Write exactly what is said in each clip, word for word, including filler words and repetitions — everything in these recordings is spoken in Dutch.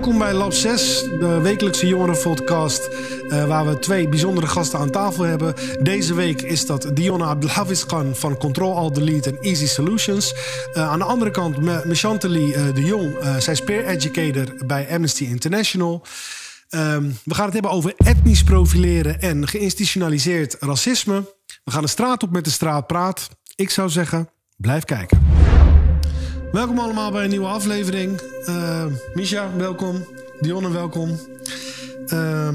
Welkom bij Lab zes, de wekelijkse jongerenpodcast, uh, waar we twee bijzondere gasten aan tafel hebben. Deze week is dat Dionne Abdelhafiz van Control All Delete en Easy Solutions. Uh, aan de andere kant Michantely de Jong, uh, zij is peer educator bij Amnesty International. Um, we gaan het hebben over etnisch profileren en geïnstitutionaliseerd racisme. We gaan de straat op met de straatpraat. Ik zou zeggen, blijf kijken. Welkom allemaal bij een nieuwe aflevering. Uh, Misha, welkom. Dionne, welkom. Uh,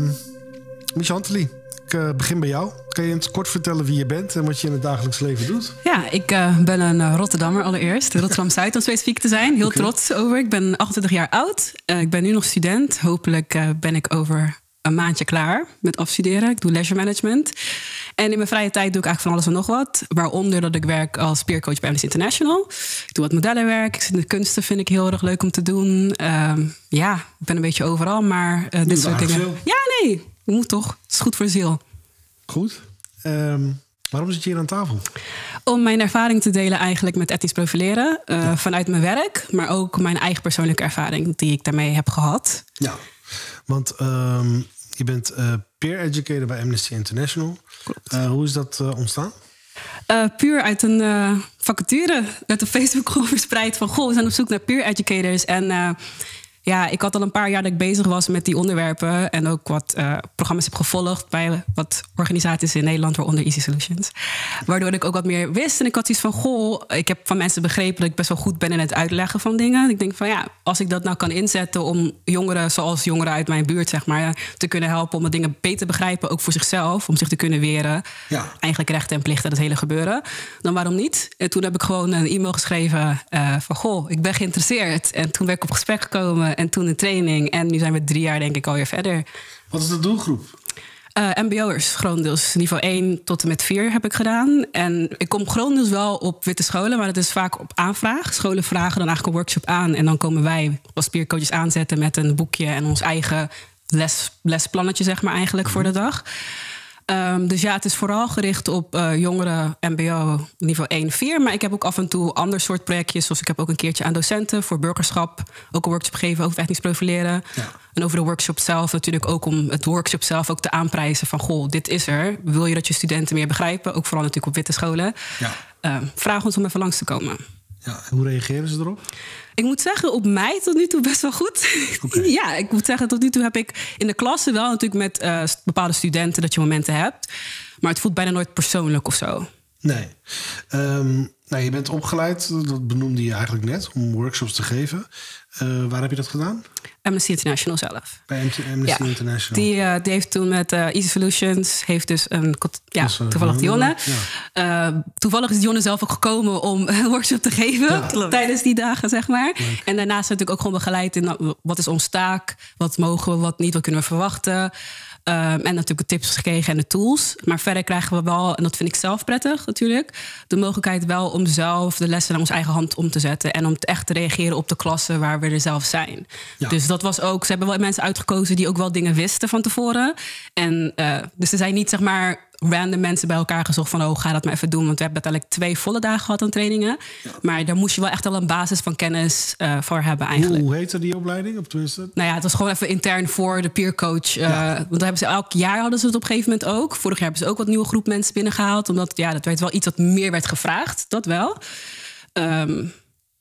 Michantely, ik uh, begin bij jou. Kan je eens kort vertellen wie je bent en wat je in het dagelijks leven doet? Ja, ik uh, ben een uh, Rotterdammer allereerst. Rotterdam-Zuid om specifiek te zijn. Heel okay. trots over. Ik ben achtentwintig jaar oud. Uh, ik ben nu nog student. Hopelijk uh, ben ik over een maandje klaar met afstuderen. Ik doe leisure management. En in mijn vrije tijd doe ik eigenlijk van alles en nog wat. Waaronder dat ik werk als peercoach bij Amnesty International. Ik doe wat modellenwerk. Ik zit in de kunsten, vind ik heel erg leuk om te doen. Uh, ja, ik ben een beetje overal, maar uh, dit soort dingen... Veel. Ja, nee, moet toch. Het is goed voor de ziel. Goed. Um, waarom zit je hier aan tafel? Om mijn ervaring te delen eigenlijk met etnisch profileren. Uh, ja. Vanuit mijn werk, maar ook mijn eigen persoonlijke ervaring die ik daarmee heb gehad. Ja, want... Um... Je bent uh, peer educator bij Amnesty International. Uh, hoe is dat uh, ontstaan? Uh, puur uit een uh, vacature, uit een Facebookgroep verspreid van... goh, we zijn op zoek naar peer educators. En uh, ja, ik had al een paar jaar dat ik bezig was met die onderwerpen... en ook wat uh, programma's heb gevolgd bij wat organisaties in Nederland... waaronder Easy Solutions. Waardoor ik ook wat meer wist. En ik had iets van, goh, ik heb van mensen begrepen... dat ik best wel goed ben in het uitleggen van dingen. Ik denk van, ja, als ik dat nou kan inzetten... om jongeren, zoals jongeren uit mijn buurt, zeg maar... te kunnen helpen om de dingen beter te begrijpen... ook voor zichzelf, om zich te kunnen weren. Ja. Eigenlijk rechten en plichten, dat hele gebeuren. Dan waarom niet? En toen heb ik gewoon een e-mail geschreven uh, van... goh, ik ben geïnteresseerd. En toen ben ik op gesprek gekomen... en toen een training. En nu zijn we drie jaar denk ik alweer verder. Wat is de doelgroep? Uh, mbo'ers, grotendeels. Niveau één tot en met vier heb ik gedaan. En ik kom grotendeels wel op witte scholen... maar dat is vaak op aanvraag. Scholen vragen dan eigenlijk een workshop aan... en dan komen wij als peercoaches aanzetten met een boekje... en ons eigen les, lesplannetje, zeg maar, eigenlijk voor de dag. Um, dus ja, het is vooral gericht op uh, jongeren mbo niveau één vier. Maar ik heb ook af en toe ander soort projectjes. Zoals ik heb ook een keertje aan docenten voor burgerschap. Ook een workshop gegeven over etnisch profileren. Ja. En over de workshop zelf natuurlijk ook om het workshop zelf ook te aanprijzen. Van goh, dit is er. Wil je dat je studenten meer begrijpen? Ook vooral natuurlijk op witte scholen. Ja. Um, vraag ons om even langs te komen. Ja, en hoe reageren ze erop? Ik moet zeggen, op mij tot nu toe best wel goed. Okay. Ja, ik moet zeggen, tot nu toe heb ik in de klasse wel natuurlijk met uh, bepaalde studenten... dat je momenten hebt. Maar het voelt bijna nooit persoonlijk of zo. Nee. Um, nou, je bent opgeleid, dat benoemde je eigenlijk net, om workshops te geven. Uh, waar heb je dat gedaan? Amnesty International zelf. Bij Amnesty ja. International. Die, uh, die heeft toen met uh, Easy Solutions... heeft dus een... Ja, toevallig Dionne. Ja. Uh, toevallig is Dionne zelf ook gekomen om een workshop te geven. Ja. Tijdens die dagen, zeg maar. Leuk. En daarnaast natuurlijk ook gewoon begeleid in... wat is ons taak? Wat mogen we, wat niet? Wat kunnen we verwachten? Um, en natuurlijk de tips gekregen en de tools. Maar verder krijgen we wel, en dat vind ik zelf prettig natuurlijk... de mogelijkheid wel om zelf de lessen naar onze eigen hand om te zetten. En om echt te reageren op de klassen waar we er zelf zijn. Ja. Dus dat was ook... Ze hebben wel mensen uitgekozen die ook wel dingen wisten van tevoren. En uh, dus er zijn niet, zeg maar... random mensen bij elkaar gezocht van... oh, ga dat maar even doen. Want we hebben uiteindelijk twee volle dagen gehad aan trainingen. Ja. Maar daar moest je wel echt al een basis van kennis uh, voor hebben eigenlijk. Hoe heette die opleiding? Op Twitter? Nou ja, het was gewoon even intern voor de peercoach. Uh, ja. Want daar hebben ze elk jaar hadden ze het op een gegeven moment ook. Vorig jaar hebben ze ook wat nieuwe groep mensen binnengehaald. Omdat, ja, dat werd wel iets wat meer werd gevraagd. Dat wel. Um,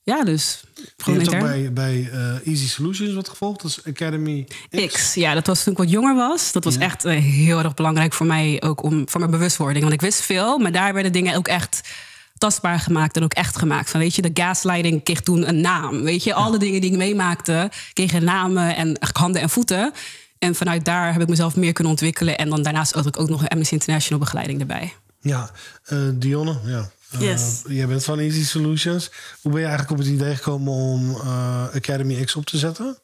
ja, dus... Je hebt ook bij, bij uh, Easy Solutions wat gevolgd, dat is Academy X. X. Ja, dat was toen ik wat jonger was. Dat was ja. echt uh, heel erg belangrijk voor mij, ook om, voor mijn bewustwording. Want ik wist veel, maar daar werden dingen ook echt tastbaar gemaakt en ook echt gemaakt. Van, weet je, de gaslighting kreeg toen een naam. Weet je, ja. alle dingen die ik meemaakte kregen namen en handen en voeten. En vanuit daar heb ik mezelf meer kunnen ontwikkelen. En dan daarnaast had ik ook nog een Amnesty International begeleiding erbij. Ja, uh, Dionne, ja. Yes. Uh, jij bent van Easy Solutions. Hoe ben je eigenlijk op het idee gekomen om uh, Academy X op te zetten?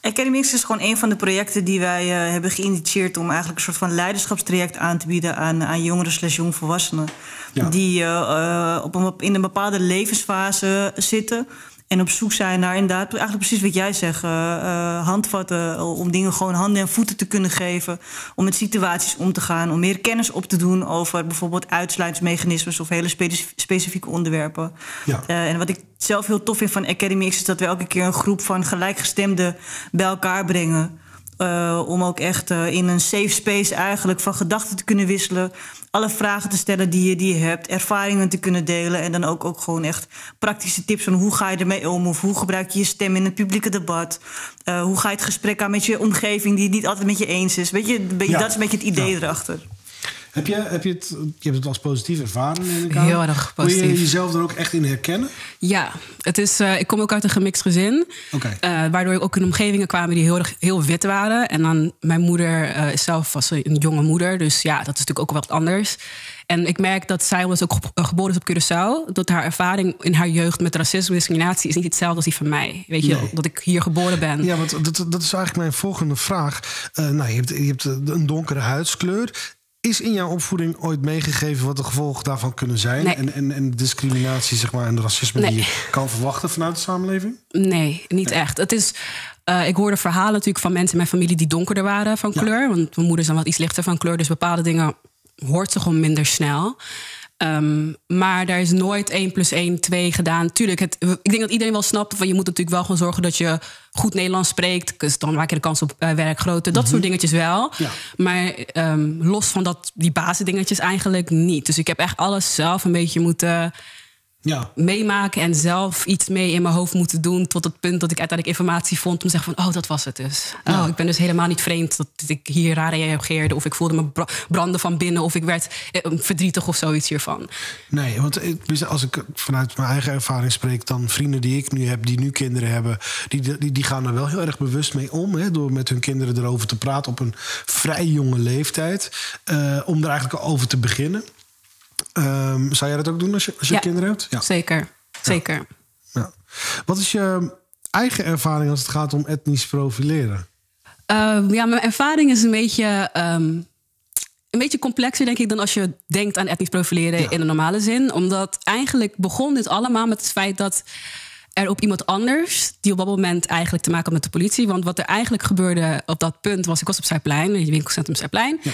Academy X is gewoon een van de projecten die wij uh, hebben geïnitieerd... om eigenlijk een soort van leiderschapstraject aan te bieden... aan, aan jongeren slash jongvolwassenen. Ja. Die uh, op een, in een bepaalde levensfase zitten... En op zoek zijn naar inderdaad, eigenlijk precies wat jij zegt. Uh, handvatten, om dingen gewoon handen en voeten te kunnen geven. Om met situaties om te gaan. Om meer kennis op te doen over bijvoorbeeld uitsluitingsmechanismes of hele specif- specifieke onderwerpen. Ja. Uh, en wat ik zelf heel tof vind van Academy X is dat we elke keer een groep van gelijkgestemden bij elkaar brengen. Uh, om ook echt uh, in een safe space eigenlijk van gedachten te kunnen wisselen. Alle vragen te stellen die je, die je hebt. Ervaringen te kunnen delen. En dan ook, ook gewoon echt praktische tips van hoe ga je ermee om? Of hoe gebruik je je stem in het publieke debat? Uh, hoe ga je het gesprek aan met je omgeving die het niet altijd met je eens is? Weet je, beetje, ja. dat is een beetje het idee ja. erachter. Heb je, heb je het, je hebt het als positief ervaren? Heel erg positief. Kun je jezelf er ook echt in herkennen? Ja, het is, uh, ik kom ook uit een gemixt gezin. Okay. Uh, waardoor ik ook in omgevingen kwam die heel, heel wit waren. En dan mijn moeder uh, zelf was een jonge moeder. Dus ja, dat is natuurlijk ook wat anders. En ik merk dat zij, omdat ze ook geboren is op Curaçao... dat haar ervaring in haar jeugd met racisme en discriminatie... is niet hetzelfde als die van mij. Weet je, nee. dat ik hier geboren ben. Ja, want dat, dat is eigenlijk mijn volgende vraag. Uh, nou, je hebt, je hebt een donkere huidskleur... Is in jouw opvoeding ooit meegegeven wat de gevolgen daarvan kunnen zijn? Nee. En, en, en discriminatie, zeg maar, en racisme nee. die je kan verwachten vanuit de samenleving? Nee, niet nee. echt. Het is, uh, ik hoorde verhalen natuurlijk van mensen in mijn familie die donkerder waren van ja. kleur. Want mijn moeder is dan wat iets lichter van kleur. Dus bepaalde dingen hoort ze gewoon minder snel. Um, maar daar is nooit één plus één, twee gedaan. Tuurlijk, het, ik denk dat iedereen wel snapt... van je moet natuurlijk wel gewoon zorgen dat je goed Nederlands spreekt. Dus dan maak je de kans op uh, werk groter. Dat mm-hmm. soort dingetjes wel. Ja. Maar um, los van dat, die basisdingetjes eigenlijk niet. Dus ik heb echt alles zelf een beetje moeten ja. meemaken... en zelf iets mee in mijn hoofd moeten doen... tot het punt dat ik uiteindelijk informatie vond... om te zeggen van, oh, dat was het dus. Ja. Oh, ik ben dus helemaal niet vreemd dat ik hier raar reageerde... of ik voelde me branden van binnen... of ik werd verdrietig of zoiets hiervan. Nee, want als ik vanuit mijn eigen ervaring spreek... dan vrienden die ik nu heb, die nu kinderen hebben... die, die, die gaan er wel heel erg bewust mee om... Hè, door met hun kinderen erover te praten op een vrij jonge leeftijd... Uh, om er eigenlijk over te beginnen... Um, zou jij dat ook doen als je, als je ja, kinderen hebt? Ja, zeker. zeker. Ja. Ja. Wat is je eigen ervaring als het gaat om etnisch profileren? Uh, ja, mijn ervaring is een beetje, um, een beetje complexer, denk ik... dan als je denkt aan etnisch profileren ja. in de normale zin. Omdat eigenlijk begon dit allemaal met het feit dat... er op iemand anders, die op dat moment eigenlijk te maken had met de politie. Want wat er eigenlijk gebeurde op dat punt was... ik was op Zuidplein, in het winkelcentrum Zuidplein... Ja.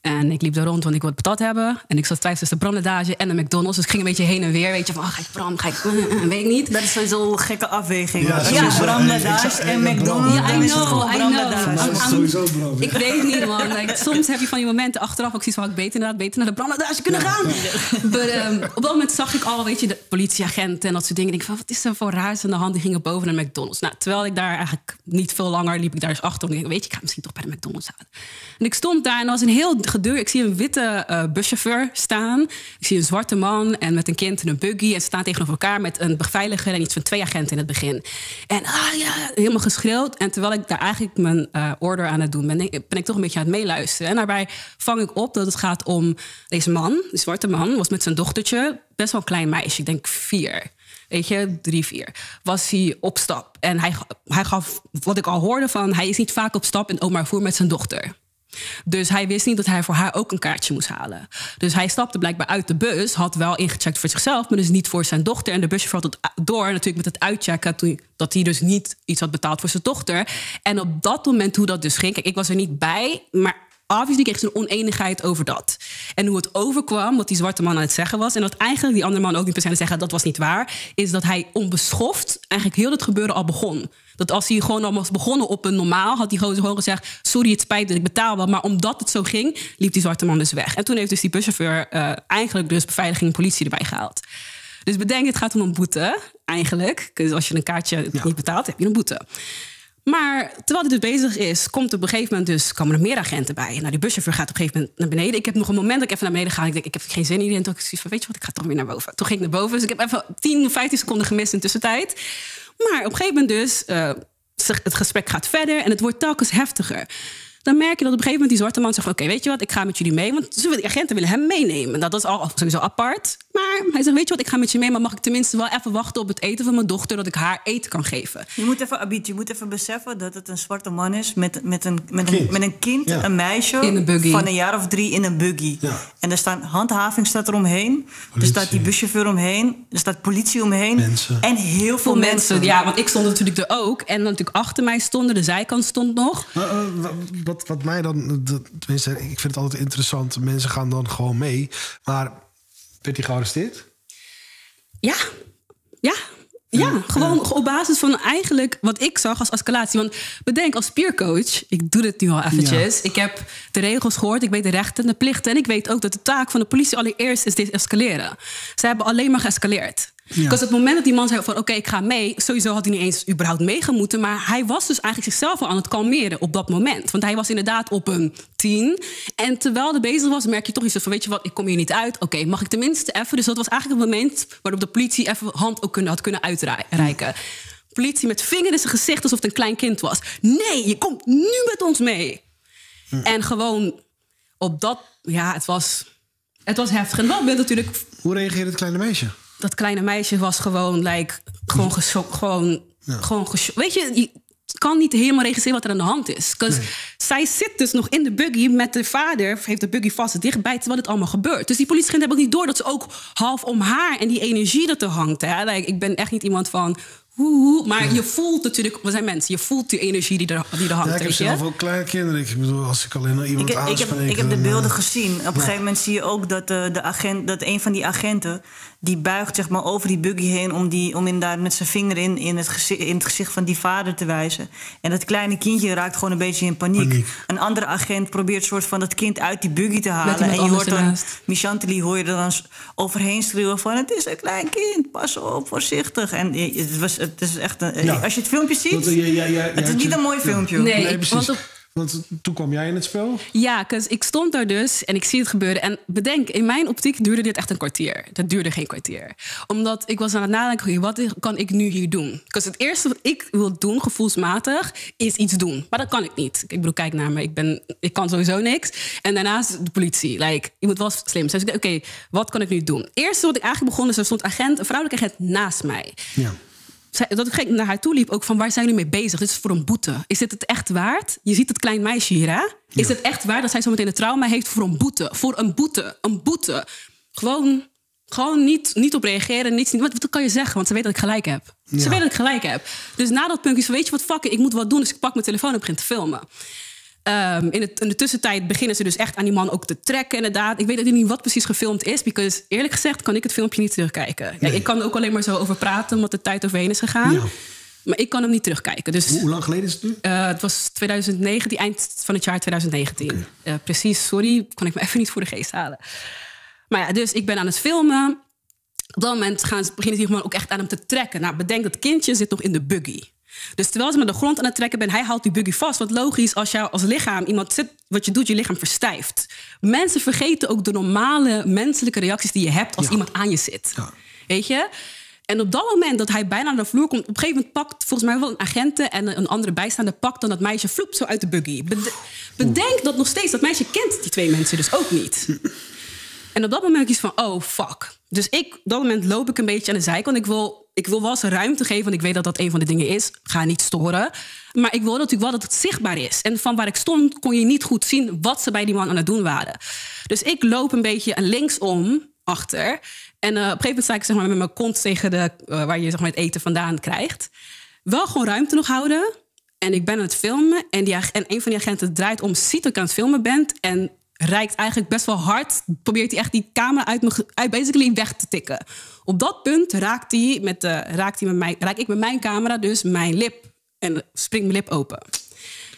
En ik liep daar rond, want ik wilde patat hebben. En ik zat thuis tussen de brandendage en de McDonald's. Dus ik ging een beetje heen en weer. Weet je, van, oh, ga ik bram, ga ik... Uh, weet ik niet. Dat is sowieso een gekke afweging. Ja, ja, ja brandendage en McDonald's. Ja, I know, I know. Dat is sowieso bram. Ik weet niet, man. Like, soms heb je van die momenten achteraf ook zoiets van... ik beter inderdaad beter naar de brandendage kunnen gaan. Ja, ja. Maar, um, op dat moment zag ik al, weet je, de politieagenten en dat soort dingen. Ik van, wat is er voor raars aan de hand? Die gingen boven naar McDonald's. Nou, terwijl ik daar eigenlijk niet veel langer liep ik daar eens achter. En ik dacht, weet je, ik ga misschien toch bij de McDonald's aan. En ik stond daar en dat was een heel... Gedeur. Ik zie een witte uh, buschauffeur staan. Ik zie een zwarte man en met een kind in een buggy. En ze staan tegenover elkaar met een beveiliger en iets van twee agenten in het begin. En ah, ja, helemaal geschreeuwd. En terwijl ik daar eigenlijk mijn uh, order aan het doen ben... ben ik toch een beetje aan het meeluisteren. En daarbij vang ik op dat het gaat om deze man. Die zwarte man was met zijn dochtertje. Best wel een klein meisje, ik denk vier... Weet je, drie, vier, was hij op stap. En hij, hij gaf, wat ik al hoorde van... hij is niet vaak op stap in openbaar vervoer met zijn dochter. Dus hij wist niet dat hij voor haar ook een kaartje moest halen. Dus hij stapte blijkbaar uit de bus. Had wel ingecheckt voor zichzelf, maar dus niet voor zijn dochter. En de buschauffeur had het door natuurlijk met het uitchecken... dat hij dus niet iets had betaald voor zijn dochter. En op dat moment hoe dat dus ging... Kijk, ik was er niet bij, maar... obviously kreeg ze een oneenigheid over dat. En hoe het overkwam, wat die zwarte man aan het zeggen was... en dat eigenlijk die andere man ook niet per se aan het zeggen... dat was niet waar, is dat hij onbeschoft... eigenlijk heel het gebeuren al begon. Dat als hij gewoon al was begonnen op een normaal... had die gozer gewoon gezegd, sorry, het spijt dat ik betaal wel... maar omdat het zo ging, liep die zwarte man dus weg. En toen heeft dus die buschauffeur uh, eigenlijk dus beveiliging en politie erbij gehaald. Dus bedenk, het gaat om een boete, eigenlijk. Dus als je een kaartje ja. niet betaalt, heb je een boete. Maar terwijl dit dus bezig is, komt op een gegeven moment dus... komen er meer agenten bij. Nou, die buschauffeur gaat op een gegeven moment naar beneden. Ik heb nog een moment dat ik even naar beneden ga. Ik denk, ik heb geen zin hierin. Toen dacht ik, weet je wat, ik ga toch weer naar boven. Toen ging ik naar boven. Dus ik heb even tien, vijftien seconden gemist in tussentijd. Maar op een gegeven moment dus, uh, het gesprek gaat verder... en het wordt telkens heftiger. Dan merk je dat op een gegeven moment die zwarte man zegt... oké, okay, weet je wat, ik ga met jullie mee. Want die agenten willen hem meenemen. Nou, dat is al sowieso apart... Maar hij zegt, weet je wat, ik ga met je mee... maar mag ik tenminste wel even wachten op het eten van mijn dochter... dat ik haar eten kan geven. Je moet even, Abid, je moet even beseffen dat het een zwarte man is... met, met, een, met, een, met een kind, ja. een meisje een van een jaar of drie in een buggy. Ja. En er staan handhaving staat er omheen. Politie. Er staat die buschauffeur omheen. Er staat politie omheen. Mensen. En heel veel mensen. mensen. Ja, want ik stond natuurlijk er ook. En natuurlijk achter mij stonden, de zijkant stond nog. Uh, uh, wat, wat mij dan... Tenminste, ik vind het altijd interessant. Mensen gaan dan gewoon mee. Maar... Werd hij gearresteerd? Ja, ja. Ja, gewoon op basis van eigenlijk wat ik zag als escalatie. Want bedenk, als peercoach, ik doe dit nu al eventjes. Ja. Ik heb de regels gehoord, ik weet de rechten en de plichten. En ik weet ook dat de taak van de politie allereerst is deescaleren. Ze hebben alleen maar geëscaleerd. Ja. Dus het moment dat die man zei van oké, okay, ik ga mee... sowieso had hij niet eens überhaupt meegemoeten... maar hij was dus eigenlijk zichzelf al aan het kalmeren op dat moment. Want hij was inderdaad op een tien. En terwijl hij bezig was, merk je toch iets van... weet je wat, ik kom hier niet uit. Oké, okay, mag ik tenminste even... Dus dat was eigenlijk het moment waarop de politie even hand ook had kunnen uitreiken. Politie met vinger in zijn gezicht alsof het een klein kind was. Nee, je komt nu met ons mee. Hm. En gewoon op dat... Ja, het was, het was heftig. En wel bent natuurlijk... Hoe reageerde het kleine meisje? Dat kleine meisje was gewoon, like, gewoon geschokt. Gewoon, ja. gewoon Weet je, je kan niet helemaal registreren wat er aan de hand is. Nee. Zij zit dus nog in de buggy met de vader. Heeft de buggy vast dichtbij terwijl het allemaal gebeurt. Dus die politieagenten hebben ook niet door dat ze ook half om haar... en die energie dat er hangt. Hè? Like, ik ben echt niet iemand van... Hoe, maar ja. je voelt natuurlijk, we zijn mensen, je voelt die energie die er, die er hangt. Ja, ik heb zelf ook kleine kinderen. Ik bedoel, als ik alleen naar iemand aanspreek... Ik heb, ik heb de beelden gezien. Op een ja. gegeven moment zie je ook dat, uh, de agent, dat een van die agenten... die buigt zeg maar, over die buggy heen om, die, om inderdaad met zijn vinger in, in, het gezicht, in het gezicht van die vader te wijzen. En dat kleine kindje raakt gewoon een beetje in paniek. paniek. Een andere agent probeert soort van dat kind uit die buggy te halen. En je hoort dan, Michantely hoor je er dan overheen schreeuwen van... het is een klein kind, pas op, voorzichtig. En het was... Het is echt een, ja. Als je het filmpje ziet, ja, ja, ja, het is niet een mooi filmpje. Ja. Nee, nee, precies. Want, op, want toen kwam jij in het spel? Ja, ik stond daar dus en ik zie het gebeuren. En bedenk, in mijn optiek duurde dit echt een kwartier. Dat duurde geen kwartier. Omdat ik was aan het nadenken, wat kan ik nu hier doen? Dus het eerste wat ik wil doen, gevoelsmatig, is iets doen. Maar dat kan ik niet. Ik bedoel, kijk naar me, ik, ben, ik kan sowieso niks. En daarnaast de politie. Like, je moet wel slim zijn. Dus oké, okay, wat kan ik nu doen? Het eerste wat ik eigenlijk begon is, er stond agent, een vrouwelijke agent naast mij. Ja. Dat ik naar haar toe liep, ook van waar zijn jullie mee bezig? Dit is voor een boete. Is dit het echt waard? Je ziet het klein meisje hier, hè? Is ja. het echt waar dat zij zo meteen een trauma heeft voor een boete? Voor een boete, een boete. Gewoon, gewoon niet, niet op reageren, niets. Niet, wat, wat kan je zeggen? Want ze weet dat ik gelijk heb. Ja. Ze weet dat ik gelijk heb. Dus na dat puntje, weet je wat, fuck, ik moet wat doen. Dus ik pak mijn telefoon en begin te filmen. Um, in, het, in de tussentijd beginnen ze dus echt aan die man ook te trekken, inderdaad. Ik weet natuurlijk niet wat precies gefilmd is, because eerlijk gezegd kan ik het filmpje niet terugkijken. Nee. Ja, ik kan er ook alleen maar zo over praten, omdat de tijd overheen is gegaan. Ja. Maar ik kan hem niet terugkijken. Dus, hoe lang geleden is het nu? Uh, het was twintig negentien, eind van het jaar twintig negentien. Okay. Uh, precies, sorry, kon ik me even niet voor de geest halen. Maar ja, dus ik ben aan het filmen. Op dat moment gaan ze, beginnen ze ook echt aan hem te trekken. Nou, bedenk dat kindje zit nog in de buggy. Dus terwijl ze met de grond aan het trekken ben, hij houdt die buggy vast. Want logisch, als jou als lichaam iemand zit, wat je doet, je lichaam verstijft. Mensen vergeten ook de normale menselijke reacties die je hebt als ja. iemand aan je zit. Ja. Weet je? En op dat moment dat hij bijna naar de vloer komt, op een gegeven moment pakt volgens mij wel een agent en een andere bijstaande pakt dan dat meisje vloep zo uit de buggy. Bede bedenk Oeh. dat nog steeds, dat meisje kent die twee mensen dus ook niet. En op dat moment kies van, oh fuck. Dus ik, op dat moment loop ik een beetje aan de zijkant. Ik wil... Ik wil wel eens ruimte geven, want ik weet dat dat een van de dingen is. Ga niet storen. Maar ik wil natuurlijk wel dat het zichtbaar is. En van waar ik stond kon je niet goed zien wat ze bij die man aan het doen waren. Dus ik loop een beetje linksom achter. En uh, op een gegeven moment sta ik zeg maar, met mijn kont tegen de, uh, waar je zeg maar, het eten vandaan krijgt. Wel gewoon ruimte nog houden. En ik ben aan het filmen. En, die, en een van die agenten draait om, ziet dat ik aan het filmen ben. En reikt eigenlijk best wel hard. Probeert hij echt die camera uit me, uit basically weg te tikken. Op dat punt raakt hij met, uh, raakt hij met mijn, raak ik met mijn camera dus mijn lip. En springt mijn lip open.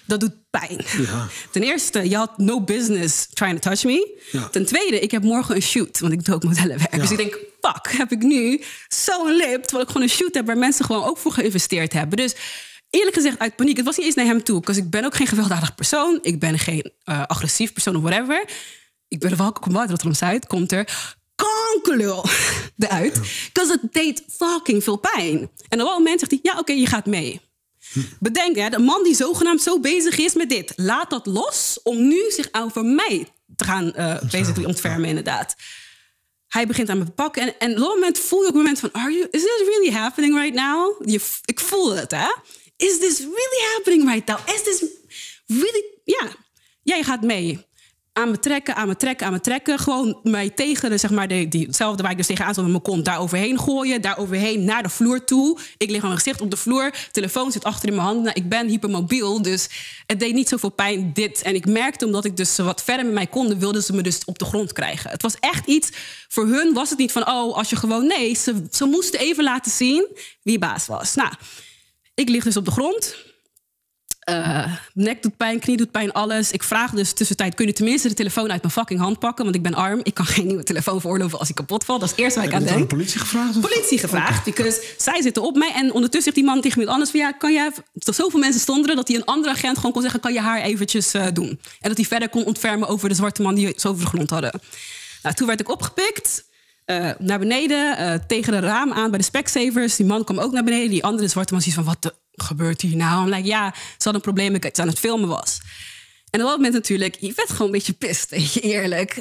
Dat doet pijn. Ja. Ten eerste, je had no business trying to touch me. Ja. Ten tweede, ik heb morgen een shoot. Want ik doe ook modellenwerk. Ja. Dus ik denk, fuck, heb ik nu zo'n lip. Terwijl ik gewoon een shoot heb waar mensen gewoon ook voor geïnvesteerd hebben. Dus... Eerlijk gezegd, uit paniek. Het was niet eens naar hem toe. Want ik ben ook geen gewelddadig persoon. Ik ben geen uh, agressief persoon of whatever. Ik ben welkom uit Rotterdam-Zuid. Komt er kankerlul eruit. Because het deed fucking veel pijn. En op een moment zegt hij, ja, oké, okay, je gaat mee. Hm. Bedenk, hè, de man die zogenaamd zo bezig is met dit. Laat dat los om nu zich over mij te gaan uh, bezig ontfermen, inderdaad. Hij begint aan me te pakken. En, en op dat moment voel je op het moment van... Are you, is this really happening right now? Je, ik voel het, hè? Is this really happening right now? Is this really... Ja, jij gaat mee. Aan me trekken, aan me trekken, aan me trekken. Gewoon mij tegen, de, zeg maar, de, diezelfde waar ik dus tegenaan stond... mijn kont daar overheen gooien, daar overheen, naar de vloer toe. Ik lig aan mijn gezicht op de vloer. Telefoon zit achter in mijn hand. Nou, ik ben hypermobiel, dus het deed niet zoveel pijn, dit. En ik merkte, omdat ik dus wat verder met mij kon... wilden ze me dus op de grond krijgen. Het was echt iets... Voor hun was het niet van, oh, als je gewoon... Nee, ze, ze moesten even laten zien wie baas was. Nou, ik lig dus op de grond... Uh, nek doet pijn, knie doet pijn, alles. Ik vraag dus tussentijd, kun je tenminste de telefoon uit mijn fucking hand pakken? Want ik ben arm. Ik kan geen nieuwe telefoon veroorloven als ik kapot val. Dat is het eerste waar ik aan denk. Heb je de politie gevraagd? Of? Politie gevraagd. Okay. Dus zij zitten op mij. En ondertussen zegt die man tegen me anders van, ja, kan jij... Zoveel mensen stonden er dat hij een andere agent gewoon kon zeggen... kan je haar eventjes uh, doen? En dat hij verder kon ontfermen over de zwarte man die ze over de grond hadden. Nou, toen werd ik opgepikt... Uh, naar beneden, uh, tegen het raam aan bij de Specsavers. Die man kwam ook naar beneden. Die andere zwarte man ziet van, wat de, gebeurt hier nou? Like, ja, ze had een probleem, ik aan het filmen was. En op dat moment natuurlijk, je werd gewoon een beetje pist, eerlijk.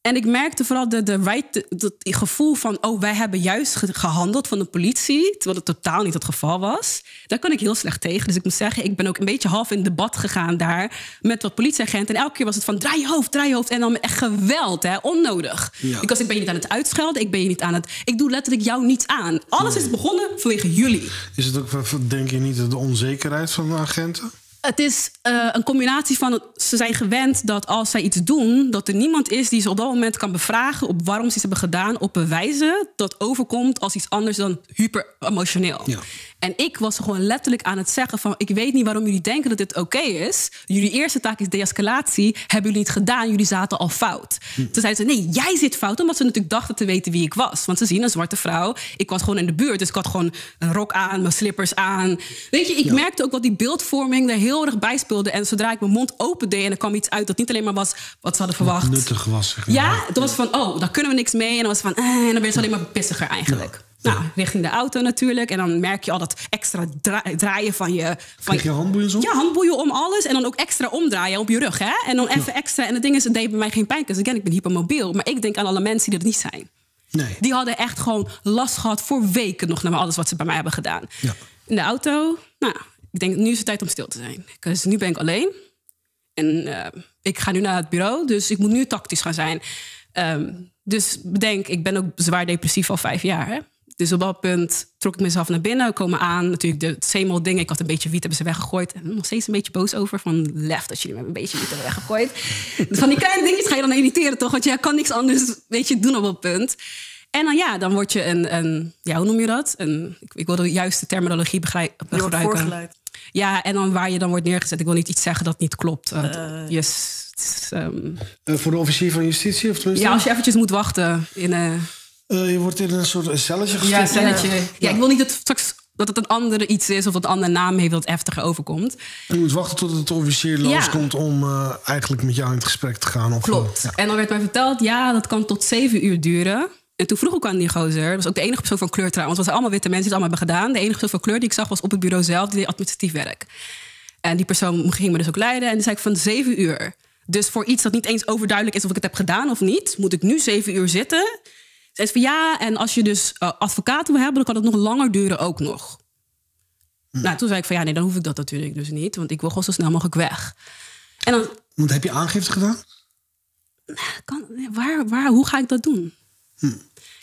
En ik merkte vooral de, de right, dat gevoel van... oh, wij hebben juist ge, gehandeld van de politie... terwijl het totaal niet het geval was. Daar kan ik heel slecht tegen. Dus ik moet zeggen, ik ben ook een beetje half in debat gegaan daar... met wat politieagenten. En elke keer was het van draai je hoofd, draai je hoofd. En dan met echt geweld, hè, onnodig. Ja. Ik was, ik ben je niet aan het uitschelden. Ik ben je niet aan het... Ik doe letterlijk jou niets aan. Alles nee. is begonnen vanwege jullie. Is het ook, denk je niet, de onzekerheid van de agenten? Het is uh, een combinatie van... ze zijn gewend dat als zij iets doen... dat er niemand is die ze op dat moment kan bevragen... op waarom ze iets hebben gedaan, op bewijzen... dat overkomt als iets anders dan hyper-emotioneel. Ja. En ik was gewoon letterlijk aan het zeggen van... ik weet niet waarom jullie denken dat dit oké okay is. Jullie eerste taak is de-escalatie. Hebben jullie niet gedaan, jullie zaten al fout. Hm. Toen zeiden ze, nee, jij zit fout. Omdat ze natuurlijk dachten te weten wie ik was. Want ze zien een zwarte vrouw. Ik was gewoon in de buurt, dus ik had gewoon een rok aan... mijn slippers aan. Weet je, ik ja. merkte ook wat die beeldvorming... daar heel erg bijspeelde. En zodra ik mijn mond opendeed... en er kwam iets uit dat niet alleen maar was wat ze hadden verwacht. Nuttig was, zeg maar. Ja, dat was van, oh, daar kunnen we niks mee. En dan was van, eh, en dan werd het alleen maar pissiger eigenlijk. Ja. Nou, richting de auto natuurlijk. En dan merk je al dat extra dra draaien van je... Van Krijg je handboeien zo? Ja, handboeien om alles. En dan ook extra omdraaien op je rug. Hè? En dan even ja. extra. En het ding is, het deed bij mij geen pijn. Dus again, ik ben hypermobiel. Maar ik denk aan alle mensen die dat niet zijn. Nee. Die hadden echt gewoon last gehad voor weken nog... naar alles wat ze bij mij hebben gedaan. Ja. In de auto, nou... Ik denk, nu is het tijd om stil te zijn. Dus nu ben ik alleen. En uh, ik ga nu naar het bureau, dus ik moet nu tactisch gaan zijn. Um, dus bedenk, ik ben ook zwaar depressief al vijf jaar. Hè? Dus op dat punt trok ik mezelf naar binnen. Komen aan, natuurlijk de semel dingen. Ik had een beetje wiet, hebben ze weggegooid. En nog steeds een beetje boos over. Van lef dat jullie me een beetje wiet hebben weggegooid. Dus van die kleine dingetjes ga je dan irriteren, toch? Want jij kan niks anders weet je, doen op dat punt. En dan ja, dan word je een, een ja, hoe noem je dat? Een, ik, ik wil de juiste terminologie begrijpen. Je wordt voorgeleid. Ja, en dan waar je dan wordt neergezet. Ik wil niet iets zeggen dat niet klopt. Uh, uh, yes, um... uh, voor de officier van justitie? Of tenminste? Ja, als je eventjes moet wachten. In, uh... Uh, je wordt in een soort celletje gezet. Ja, celletje. Ja. Ja, ja, ik wil niet dat straks... dat het een andere iets is of dat een andere naam heeft... dat het heftiger overkomt. Je moet wachten tot het officier langskomt... Ja. om uh, eigenlijk met jou in het gesprek te gaan. Of klopt. Ja. En dan werd mij verteld... ja, dat kan tot zeven uur duren... En toen vroeg ik aan die gozer, dat was ook de enige persoon van kleur trouwens... want het waren allemaal witte mensen die het allemaal hebben gedaan. De enige persoon van kleur die ik zag was op het bureau zelf, die deed administratief werk. En die persoon ging me dus ook leiden. En toen zei ik van zeven uur. Dus voor iets dat niet eens overduidelijk is of ik het heb gedaan of niet... moet ik nu zeven uur zitten? Zei ze van ja, en als je dus uh, advocaten wil hebben... dan kan het nog langer duren ook nog. Hm. Nou, toen zei ik van ja, nee, dan hoef ik dat natuurlijk dus niet... want ik wil gewoon zo snel mogelijk weg. En dan, want heb je aangifte gedaan? Kan, waar, waar, hoe ga ik dat doen? Hm.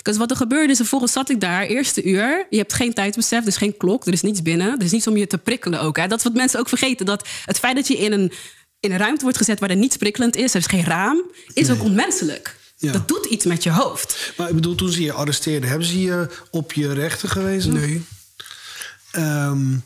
Dus wat er gebeurde is, vervolgens zat ik daar, eerste uur. Je hebt geen tijdsbesef, dus geen klok, er is niets binnen. Er is niets om je te prikkelen ook. Hè. Dat is wat mensen ook vergeten. Dat het feit dat je in een, in een ruimte wordt gezet waar er niets prikkelend is... er is geen raam, is nee. ook onmenselijk. Ja. Dat doet iets met je hoofd. Maar ik bedoel, toen ze je arresteerden, hebben ze je op je rechten gewezen? Nee. Um,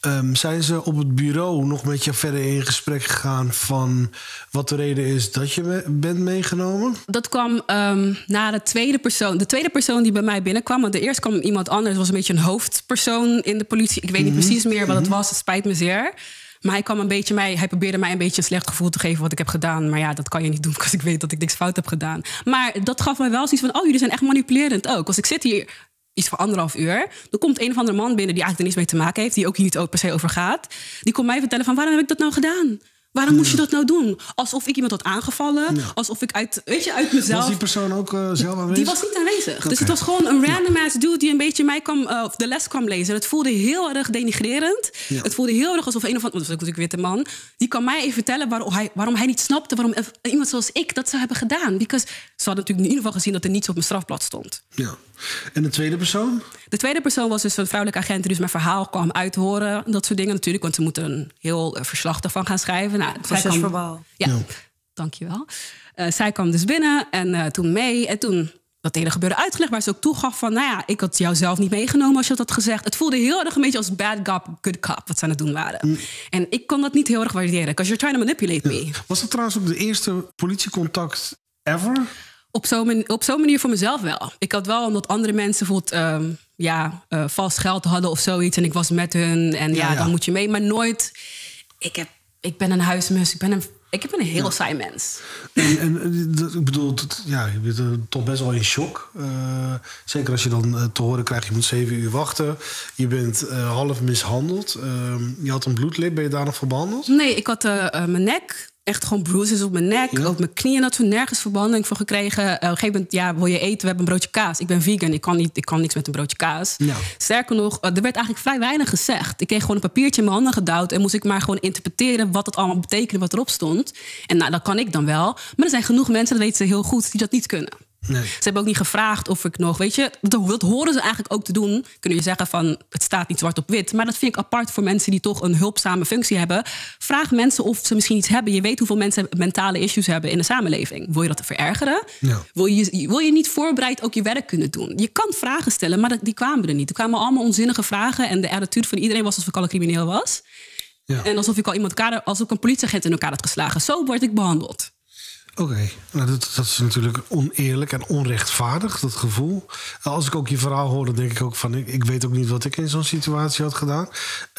um, zijn ze op het bureau nog met je verder in gesprek gegaan... van wat de reden is dat je me bent meegenomen? Dat kwam um, na de tweede persoon. De tweede persoon die bij mij binnenkwam... want de eerste kwam iemand anders, was een beetje een hoofdpersoon in de politie. Ik weet mm-hmm. niet precies meer wat mm-hmm. het was, het spijt me zeer... Maar hij, kwam een beetje mij, hij probeerde mij een beetje een slecht gevoel te geven wat ik heb gedaan. Maar ja, dat kan je niet doen, want ik weet dat ik niks fout heb gedaan. Maar dat gaf mij wel zoiets van, oh, jullie zijn echt manipulerend ook. Als ik zit hier iets voor anderhalf uur... dan komt een of andere man binnen die eigenlijk er niets mee te maken heeft... die ook hier niet per se over gaat. Die komt mij vertellen van, waarom heb ik dat nou gedaan? Waarom moest je dat nou doen? Alsof ik iemand had aangevallen. Ja. Alsof ik uit, weet je, uit mezelf... Was die persoon ook uh, zelf aanwezig? Die was niet aanwezig. Okay. Dus het was gewoon een random ass dude die een beetje mij kwam, uh, de les kwam lezen. Het voelde heel erg denigrerend. Ja. Het voelde heel erg alsof een of ander... Want dat was natuurlijk witte man. Die kan mij even vertellen waarom hij, waarom hij niet snapte... waarom iemand zoals ik dat zou hebben gedaan. Because ze hadden natuurlijk in ieder geval gezien... dat er niets op mijn strafblad stond. Ja. En de tweede persoon? De tweede persoon was dus een vrouwelijke agent... die dus mijn verhaal kwam uithoren. Dat soort dingen natuurlijk. Want ze moeten een heel uh, verslag ervan gaan schrijven... Nou, procesverbaal. Ja, ja, dankjewel. Uh, zij kwam dus binnen en uh, toen mee. En toen dat hele gebeurde uitgelegd. Waar ze ook toegaf van, nou ja, ik had jou zelf niet meegenomen als je dat had gezegd. Het voelde heel erg een beetje als bad cop, good cop. Wat ze aan het doen waren. Mm. En ik kon dat niet heel erg waarderen. Because you're trying to manipulate me. Ja. Was dat trouwens ook de eerste politiecontact ever? Op zo'n manier, op zo'n manier voor mezelf wel. Ik had wel, omdat andere mensen bijvoorbeeld... Um, ja, uh, vals geld hadden of zoiets. En ik was met hun. En ja, ja, ja. dan moet je mee. Maar nooit... Ik heb... Ik ben een huismus, ik ben een, ik ben een heel ja. saai mens. En, en dat, ik bedoel, dat, ja, je bent er toch best wel in shock. Uh, zeker als je dan te horen krijgt, je moet zeven uur wachten. Je bent uh, half mishandeld. Uh, je had een bloedlip, ben je daar nog voor behandeld? Nee, ik had uh, uh, mijn nek. Echt gewoon bruises op mijn nek, ja. op mijn knieën. Dat toen nergens verbandeling voor gekregen. Uh, op een gegeven moment, ja, wil je eten? We hebben een broodje kaas. Ik ben vegan, ik kan, niet, ik kan niks met een broodje kaas. Ja. Sterker nog, er werd eigenlijk vrij weinig gezegd. Ik kreeg gewoon een papiertje in mijn handen gedouwd... en moest ik maar gewoon interpreteren wat het allemaal betekende... wat erop stond. En nou, dat kan ik dan wel. Maar er zijn genoeg mensen, dat weten ze heel goed, die dat niet kunnen. Nee. Ze hebben ook niet gevraagd of ik nog... Weet je, dat, dat horen ze eigenlijk ook te doen. Kunnen je zeggen van, het staat niet zwart op wit. Maar dat vind ik apart voor mensen die toch een hulpzame functie hebben. Vraag mensen of ze misschien iets hebben. Je weet hoeveel mensen mentale issues hebben in de samenleving. Wil je dat verergeren? Ja. Wil je, wil je niet voorbereid ook je werk kunnen doen? Je kan vragen stellen, maar die kwamen er niet. Er kwamen allemaal onzinnige vragen. En de attitude van iedereen was alsof ik al een crimineel was. Ja. En alsof ik al iemand elkaar, alsof ik een politieagent in elkaar had geslagen. Zo word ik behandeld. Oké, okay. nou, dat, dat is natuurlijk oneerlijk en onrechtvaardig, dat gevoel. Als ik ook je verhaal hoor, dan denk ik ook van... ik, ik weet ook niet wat ik in zo'n situatie had gedaan.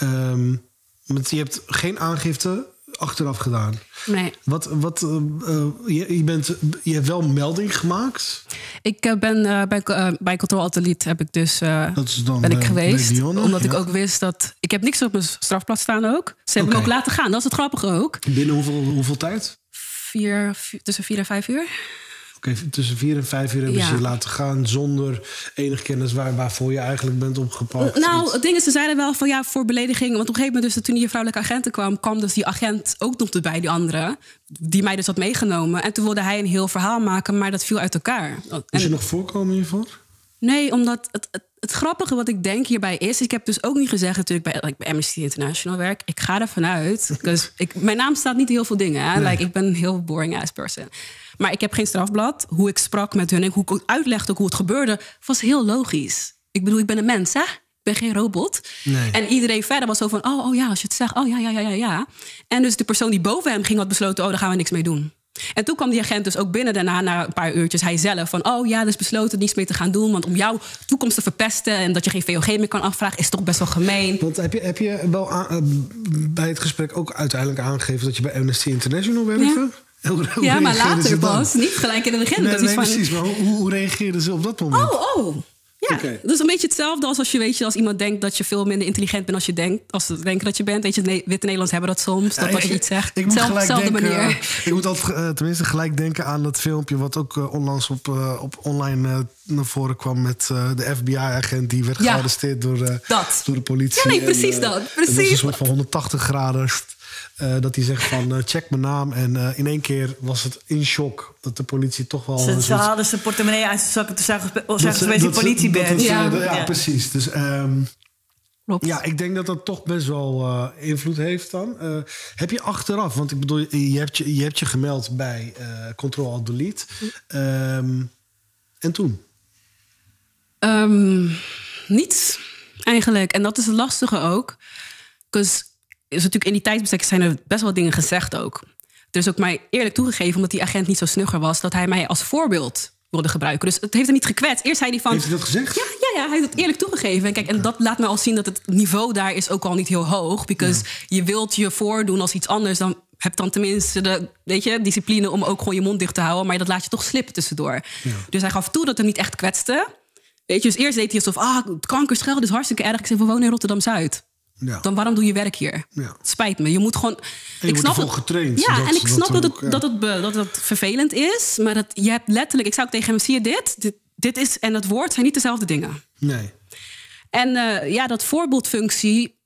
Um, want je hebt geen aangifte achteraf gedaan. Nee. Wat, wat, uh, uh, je, je, bent, je hebt wel melding gemaakt? Ik uh, ben uh, bij, uh, bij Control All Delete heb ik dus, uh, dat is dan, ben ik uh, geweest. Dionne, omdat ja. ik ook wist dat... Ik heb niks op mijn strafblad staan ook. Ze hebben okay. me ook laten gaan, dat is het grappige ook. Binnen hoeveel, hoeveel tijd? Vier, vier, tussen vier en vijf uur. Oké, okay, tussen vier en vijf uur hebben ja. ze je laten gaan... zonder enig kennis waar, waarvoor je eigenlijk bent opgepakt. Nou, het ding is, ze zeiden wel van ja, voor belediging... want op een gegeven moment, dus, toen die vrouwelijke agenten kwam... kwam dus die agent ook nog erbij, die andere... die mij dus had meegenomen. En toen wilde hij een heel verhaal maken, maar dat viel uit elkaar. Is er nog voorkomen hiervoor? Nee, omdat... het, het Het grappige wat ik denk hierbij is... ik heb dus ook niet gezegd natuurlijk bij, like, bij Amnesty International werk... ik ga ervan uit. Dus ik, mijn naam staat niet heel veel dingen. Hè? Nee. Like, ik ben een heel boring ass person. Maar ik heb geen strafblad. Hoe ik sprak met hun en hoe ik uitlegde hoe het gebeurde... was heel logisch. Ik bedoel, ik ben een mens, hè? Ik ben geen robot. Nee. En iedereen verder was zo van... oh, oh ja, als je het zegt, oh ja, ja, ja, ja, ja. En dus de persoon die boven hem ging had besloten... oh, daar gaan we niks mee doen. En toen kwam die agent dus ook binnen daarna, na een paar uurtjes... hij zelf van, oh ja, dus besloten niets meer te gaan doen... want om jouw toekomst te verpesten... en dat je geen V O G meer kan afvragen, is toch best wel gemeen. Want heb je, heb je wel aan, bij het gesprek ook uiteindelijk aangegeven... dat je bij Amnesty International werkte? Ja. Hoe, hoe ja, maar later pas, niet gelijk in de agenda. Nee, nee, precies, van... maar hoe, hoe reageerden ze op dat moment? Oh, oh. Ja, okay. Dat is een beetje hetzelfde als als je weet je, als iemand denkt dat je veel minder intelligent bent als je denkt, als ze denken dat je bent. Weet je, witte Nederlands hebben dat soms. Dat ja, als je iets zegt. Ik moet zelf, gelijk denken, manier. Uh, ik moet altijd, uh, tenminste gelijk denken aan dat filmpje wat ook uh, onlangs op, uh, op online uh, naar voren kwam met uh, de F B I-agent die werd ja, gearresteerd door, uh, door de politie. Ja, nee, precies en, uh, dat. Precies. Dat is een soort van honderdtachtig graden. Uh, dat hij zegt van, uh, check mijn naam. En uh, in één keer was het in shock dat de politie toch wel... Ze, ze haalden zijn portemonnee uit zijn zak en toen zagen ze bij die politie bent. Ja, ja, ja, precies. Dus um, ja, ik denk dat dat toch best wel uh, invloed heeft dan. Uh, heb je achteraf, want ik bedoel, je hebt je, je, hebt je gemeld bij uh, Control Alt Delete. Um, en toen? Um, niets, eigenlijk. En dat is het lastige ook. Dus... Dus natuurlijk in die tijdsbestek zijn er best wel dingen gezegd ook. Er is ook mij eerlijk toegegeven, omdat die agent niet zo snugger was... dat hij mij als voorbeeld wilde gebruiken. Dus het heeft hem niet gekwetst. Eerst zei hij van... Heeft hij dat gezegd? Ja, ja, ja, hij heeft dat eerlijk toegegeven. En, kijk, en dat laat me al zien dat het niveau daar is ook al niet heel hoog. Because ja. je wilt je voordoen als iets anders... dan heb dan tenminste de, weet je, discipline om ook gewoon je mond dicht te houden. Maar dat laat je toch slippen tussendoor. Ja. Dus hij gaf toe dat het hem niet echt kwetste. Weet je, dus eerst deed hij alsof... ah, kankerscheld is hartstikke erg. Ik zei, we wonen in Rotterdam-Zuid. Ja. Dan waarom doe je werk hier? Ja. Het spijt me. Je moet gewoon. Je ik snap het getraind. Ja, dat, en ik snap dat, dat, ook, het, ja. dat, het be, dat het vervelend is. Maar dat je hebt letterlijk. Ik zou ook tegen hem: zie je dit? Dit, dit is en het woord zijn niet dezelfde dingen. Nee. En uh, ja, dat voorbeeldfunctie.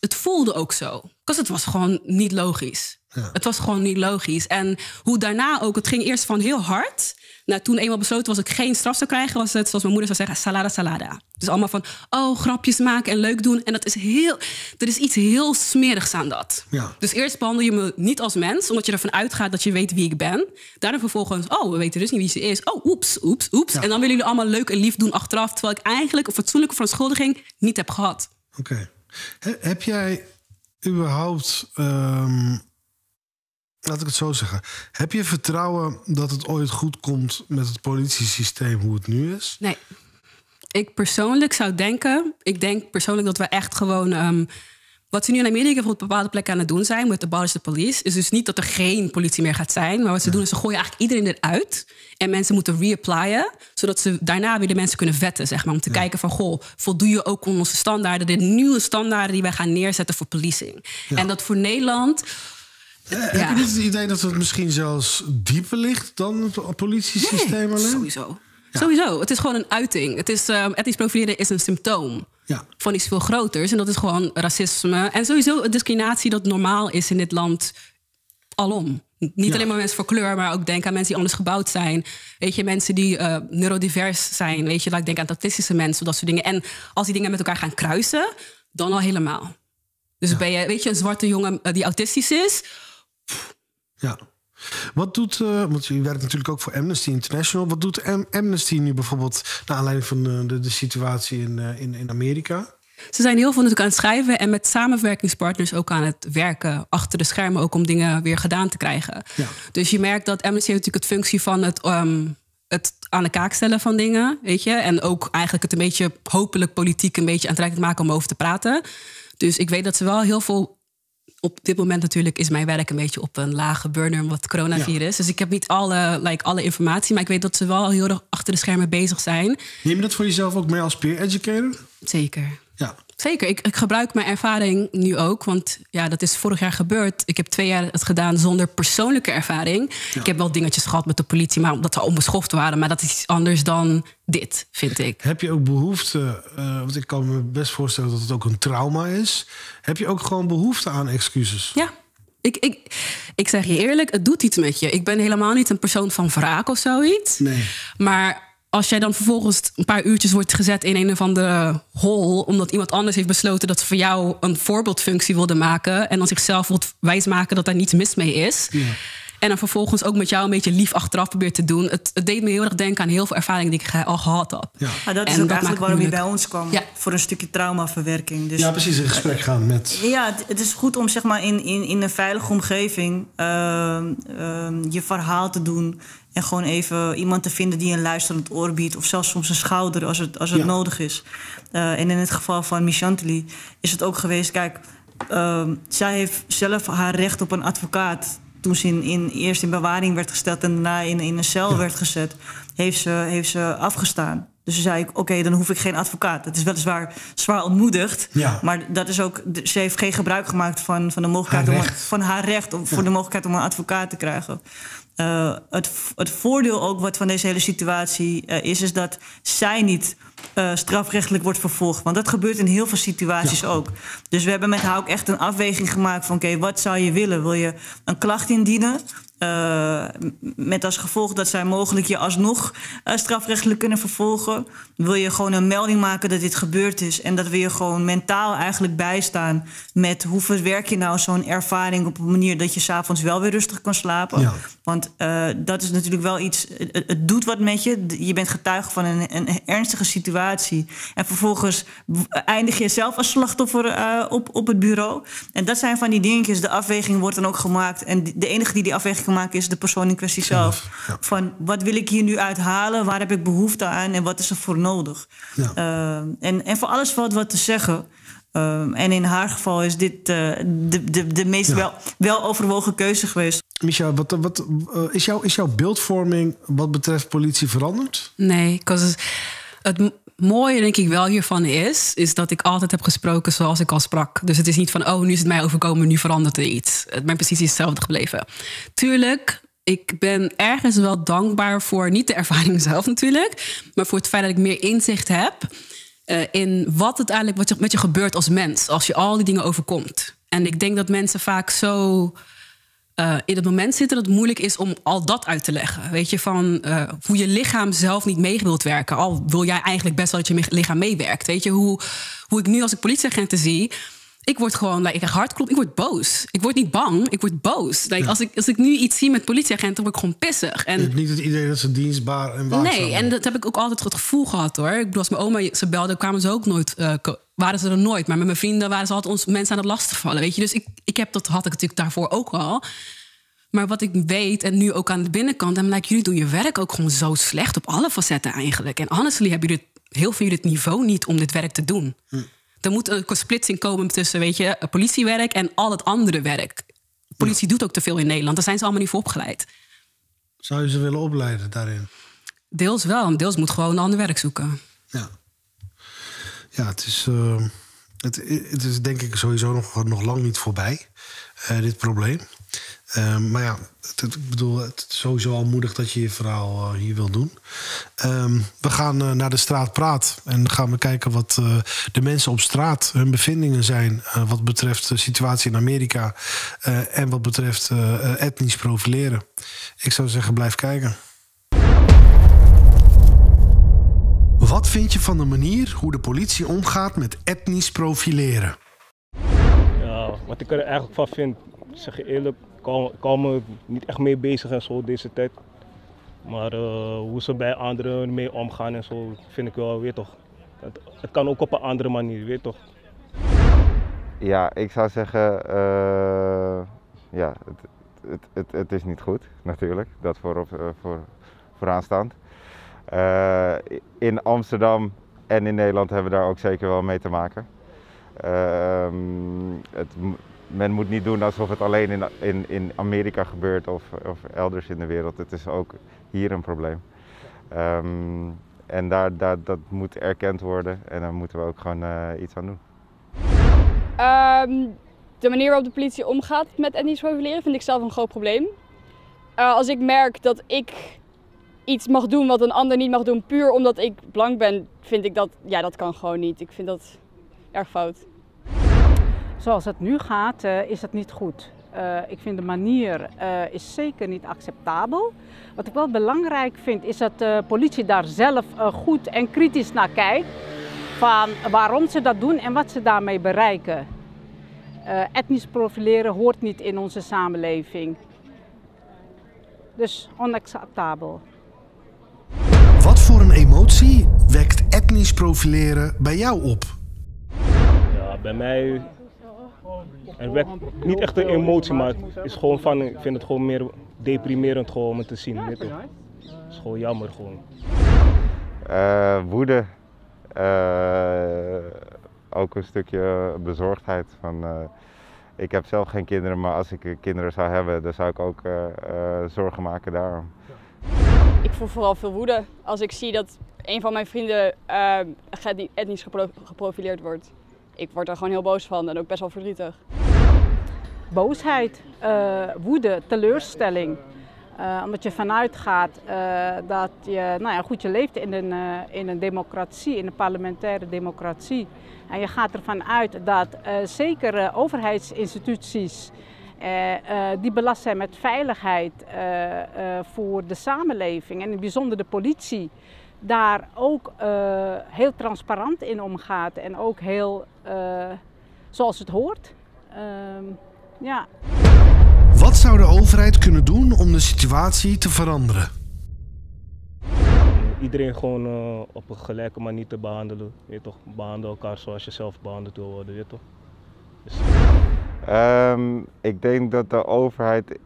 Het voelde ook zo. Dus het was gewoon niet logisch. Ja. Het was gewoon niet logisch. En hoe daarna ook, het ging eerst van heel hard. Nou, toen eenmaal besloten was dat ik geen straf zou krijgen, was het, zoals mijn moeder zou zeggen, salada, salada. Dus allemaal van, oh, grapjes maken en leuk doen. En dat is heel, er is iets heel smerigs aan dat. Ja. Dus eerst behandel je me niet als mens, omdat je ervan uitgaat dat je weet wie ik ben. Daarna vervolgens, oh, we weten dus niet wie ze is. Oh, oeps, oeps, oeps. Ja. En dan willen jullie allemaal leuk en lief doen achteraf, terwijl ik eigenlijk een fatsoenlijke verontschuldiging niet heb gehad. Oké. Okay. He, heb jij überhaupt, um, laat ik het zo zeggen. Heb je vertrouwen dat het ooit goed komt met het politiesysteem hoe het nu is? Nee. Ik persoonlijk zou denken... Ik denk persoonlijk dat we echt gewoon... Um, wat ze nu in Amerika op bepaalde plekken aan het doen zijn... met de abolish the police... is dus niet dat er geen politie meer gaat zijn... maar wat ze ja. doen is ze gooien eigenlijk iedereen eruit... en mensen moeten reapplyen... zodat ze daarna weer de mensen kunnen vetten, zeg maar... om te ja. kijken van, goh, voldoe je ook aan onze standaarden... de nieuwe standaarden die wij gaan neerzetten voor policing. Ja. En dat voor Nederland... Ja. Heb je niet het idee dat het misschien zelfs dieper ligt... dan het politiesysteem nee, alleen? Sowieso. Ja. Sowieso. Het is gewoon een uiting. Het is, um, etnisch profileren is een symptoom... Ja. van iets veel groters. En dat is gewoon racisme. En sowieso discriminatie dat normaal is in dit land alom. Niet ja. alleen maar mensen voor kleur, maar ook denk aan mensen die anders gebouwd zijn. Weet je, mensen die uh, neurodivers zijn. Weet je, laat ik denk aan autistische mensen, dat soort dingen. En als die dingen met elkaar gaan kruisen, dan al helemaal. Dus ja. ben je, weet je, een zwarte jongen die autistisch is. Pff. Ja. Wat doet, uh, want u werkt natuurlijk ook voor Amnesty International... wat doet Am- Amnesty nu bijvoorbeeld... naar aanleiding van de, de, de situatie in, uh, in, in Amerika? Ze zijn heel veel natuurlijk aan het schrijven... en met samenwerkingspartners ook aan het werken... achter de schermen ook om dingen weer gedaan te krijgen. Ja. Dus je merkt dat Amnesty heeft natuurlijk het functie van... het, um, het aan de kaak stellen van dingen, weet je... en ook eigenlijk het een beetje hopelijk politiek... een beetje aantrekkelijk maken om over te praten. Dus ik weet dat ze wel heel veel... Op dit moment natuurlijk is mijn werk een beetje op een lage burner... wat coronavirus. Ja. Dus ik heb niet alle, like, alle informatie... maar ik weet dat ze wel heel erg achter de schermen bezig zijn. Neem je dat voor jezelf ook mee als peer educator? Zeker. Ja. Zeker. Ik, ik gebruik mijn ervaring nu ook. Want ja, dat is vorig jaar gebeurd. Ik heb twee jaar het gedaan zonder persoonlijke ervaring. Ja. Ik heb wel dingetjes gehad met de politie... maar omdat ze onbeschoft waren. Maar dat is iets anders dan dit, vind ik. Heb je ook behoefte... Uh, want ik kan me best voorstellen dat het ook een trauma is. Heb je ook gewoon behoefte aan excuses? Ja. Ik, ik, ik zeg je eerlijk, het doet iets met je. Ik ben helemaal niet een persoon van wraak of zoiets. Nee. Maar... als jij dan vervolgens een paar uurtjes wordt gezet in een of andere hol... omdat iemand anders heeft besloten dat ze voor jou een voorbeeldfunctie wilden maken... en dan zichzelf wilt wijsmaken dat daar niets mis mee is... Ja. en dan vervolgens ook met jou een beetje lief achteraf probeert te doen... het, het deed me heel erg denken aan heel veel ervaringen die ik al gehad heb. Ja. Maar dat is en ook dat eigenlijk waarom je bij ons kwam. Ja. Voor een stukje traumaverwerking. Dus ja, precies, in gesprek gaan met... Ja, het, het is goed om zeg maar in, in, in een veilige omgeving uh, uh, je verhaal te doen... en gewoon even iemand te vinden die een luisterend oor biedt... of zelfs soms een schouder als het, als het ja. nodig is. Uh, en in het geval van Michantely is het ook geweest... kijk, uh, zij heeft zelf haar recht op een advocaat... toen ze in, in, eerst in bewaring werd gesteld... en daarna in, in een cel ja. werd gezet, heeft ze, heeft ze afgestaan. Dus ze zei ik, oké, okay, dan hoef ik geen advocaat. Dat is weliswaar zwaar ontmoedigd. Ja. Maar dat is ook, ze heeft geen gebruik gemaakt van, van, de mogelijkheid haar om, van haar recht... Om, ja. voor de mogelijkheid om een advocaat te krijgen... Uh, het, het voordeel ook wat van deze hele situatie uh, is... is dat zij niet uh, strafrechtelijk wordt vervolgd. Want dat gebeurt in heel veel situaties ja. ook. Dus we hebben met haar ook echt een afweging gemaakt van... oké, okay, wat zou je willen? Wil je een klacht indienen? Uh, met als gevolg dat zij mogelijk je alsnog uh, strafrechtelijk kunnen vervolgen. Wil je gewoon een melding maken dat dit gebeurd is... en dat we je gewoon mentaal eigenlijk bijstaan... met hoe verwerk je nou zo'n ervaring op een manier... dat je s'avonds wel weer rustig kan slapen. Ja. Want uh, dat is natuurlijk wel iets... Het, het doet wat met je. Je bent getuige van een, een ernstige situatie. En vervolgens eindig je zelf als slachtoffer uh, op, op het bureau. En dat zijn van die dingetjes. De afweging wordt dan ook gemaakt. En de enige die die afweging maken is de persoon in kwestie zelf. Ja. Van wat wil ik hier nu uithalen? Waar heb ik behoefte aan? En wat is er voor nodig? Ja. Uh, en, en voor alles valt wat te zeggen. Uh, en in haar geval is dit uh, de, de, de meest ja. wel, wel overwogen keuze geweest. Micha, wat, wat, uh, is, jou, is jouw beeldvorming wat betreft politie veranderd? Nee, 'cause het, mooie denk ik wel hiervan is... is dat ik altijd heb gesproken zoals ik al sprak. Dus het is niet van, oh, nu is het mij overkomen, nu verandert er iets. Mijn positie is hetzelfde gebleven. Tuurlijk, ik ben ergens wel dankbaar voor... niet de ervaring zelf natuurlijk... maar voor het feit dat ik meer inzicht heb... Uh, in wat het eigenlijk wat met je gebeurt als mens... als je al die dingen overkomt. En ik denk dat mensen vaak zo... Uh, in het moment zitten dat het moeilijk is om al dat uit te leggen. Weet je, van uh, hoe je lichaam zelf niet mee wilt werken. Al wil jij eigenlijk best wel dat je lichaam meewerkt. Weet je, hoe, hoe ik nu als ik politieagenten zie... ik word gewoon, ik krijg hartklop, ik word boos. Ik word niet bang, ik word boos. Like, ja. als, ik, als ik nu iets zie met politieagenten, word ik gewoon pissig. En je hebt niet het idee dat ze dienstbaar en waakzaam zijn. Nee, en dat heb ik ook altijd het gevoel gehad, hoor. Ik bedoel, als mijn oma ze belde, kwamen ze ook nooit... Uh, waren ze er nooit, maar met mijn vrienden waren ze altijd ons mensen aan het lastigvallen, weet je. Dus ik, ik heb dat had ik natuurlijk daarvoor ook al. Maar wat ik weet, en nu ook aan de binnenkant... en like, jullie doen je werk ook gewoon zo slecht op alle facetten eigenlijk. En honestly hebben jullie het, heel veel jullie het niveau niet om dit werk te doen. Hm. Er moet een splitsing komen tussen, weet je, politiewerk en al het andere werk. Politie doet ook te veel in Nederland. Daar zijn ze allemaal niet voor opgeleid. Zou je ze willen opleiden daarin? Deels wel. Deels moet gewoon een ander werk zoeken. Ja, ja het, is, uh, het, het is denk ik sowieso nog, nog lang niet voorbij, uh, dit probleem. Uh, maar ja, het, ik bedoel, het is sowieso al moedig dat je je verhaal uh, hier wil doen. Um, we gaan uh, naar de straat praat en gaan we kijken wat uh, de mensen op straat hun bevindingen zijn... Uh, wat betreft de situatie in Amerika uh, en wat betreft uh, etnisch profileren. Ik zou zeggen, blijf kijken. Wat vind je van de manier hoe de politie omgaat met etnisch profileren? Ja, wat ik er eigenlijk van vind, zeg je eerlijk... Ik kan me niet echt mee bezig en zo deze tijd. Maar uh, hoe ze bij anderen mee omgaan en zo, vind ik wel, weet toch. Het, het kan ook op een andere manier, weet toch. Ja, ik zou zeggen, uh, ja, het, het, het, het is niet goed natuurlijk. Dat voor, voor, vooraanstaand. Uh, in Amsterdam en in Nederland hebben we daar ook zeker wel mee te maken. Uh, het, Men moet niet doen alsof het alleen in, in, in Amerika gebeurt of, of elders in de wereld. Het is ook hier een probleem. Um, en daar, daar, dat moet erkend worden en daar moeten we ook gewoon uh, iets aan doen. Um, de manier waarop de politie omgaat met etnisch profileren vind ik zelf een groot probleem. Uh, als ik merk dat ik iets mag doen wat een ander niet mag doen puur omdat ik blank ben, vind ik dat, ja, dat kan gewoon niet. Ik vind dat erg fout. Zoals het nu gaat, uh, is het niet goed. Uh, ik vind de manier uh, is zeker niet acceptabel. Wat ik wel belangrijk vind, is dat de politie daar zelf uh, goed en kritisch naar kijkt. Van waarom ze dat doen en wat ze daarmee bereiken. Uh, etnisch profileren hoort niet in onze samenleving. Dus onacceptabel. Wat voor een emotie wekt etnisch profileren bij jou op? Ja, bij mij... Het wekt niet echt een emotie, maar het is gewoon van, ik vind het gewoon meer deprimerend gewoon om het te zien. Weet je. Het is gewoon jammer gewoon. Uh, woede, uh, ook een stukje bezorgdheid. Van, uh, ik heb zelf geen kinderen, maar als ik kinderen zou hebben, dan zou ik ook uh, uh, zorgen maken daarom. Ik voel vooral veel woede als ik zie dat een van mijn vrienden uh, etnisch geprofileerd wordt. Ik word er gewoon heel boos van en ook best wel verdrietig. Boosheid, uh, woede, teleurstelling. Uh, omdat je vanuit gaat uh, dat je, nou ja, goed, je leeft in een, uh, in een democratie, in een parlementaire democratie. En je gaat ervan uit dat uh, zeker uh, overheidsinstituties uh, uh, die belast zijn met veiligheid uh, uh, voor de samenleving en in het bijzonder de politie, daar ook uh, heel transparant in omgaat en ook heel uh, zoals het hoort. Uh, ja. Wat zou de overheid kunnen doen om de situatie te veranderen? Iedereen gewoon uh, op een gelijke manier te behandelen. Weet toch? Behandel elkaar zoals je zelf behandeld wil worden. Weet toch? Dus... Um, ik denk dat de overheid...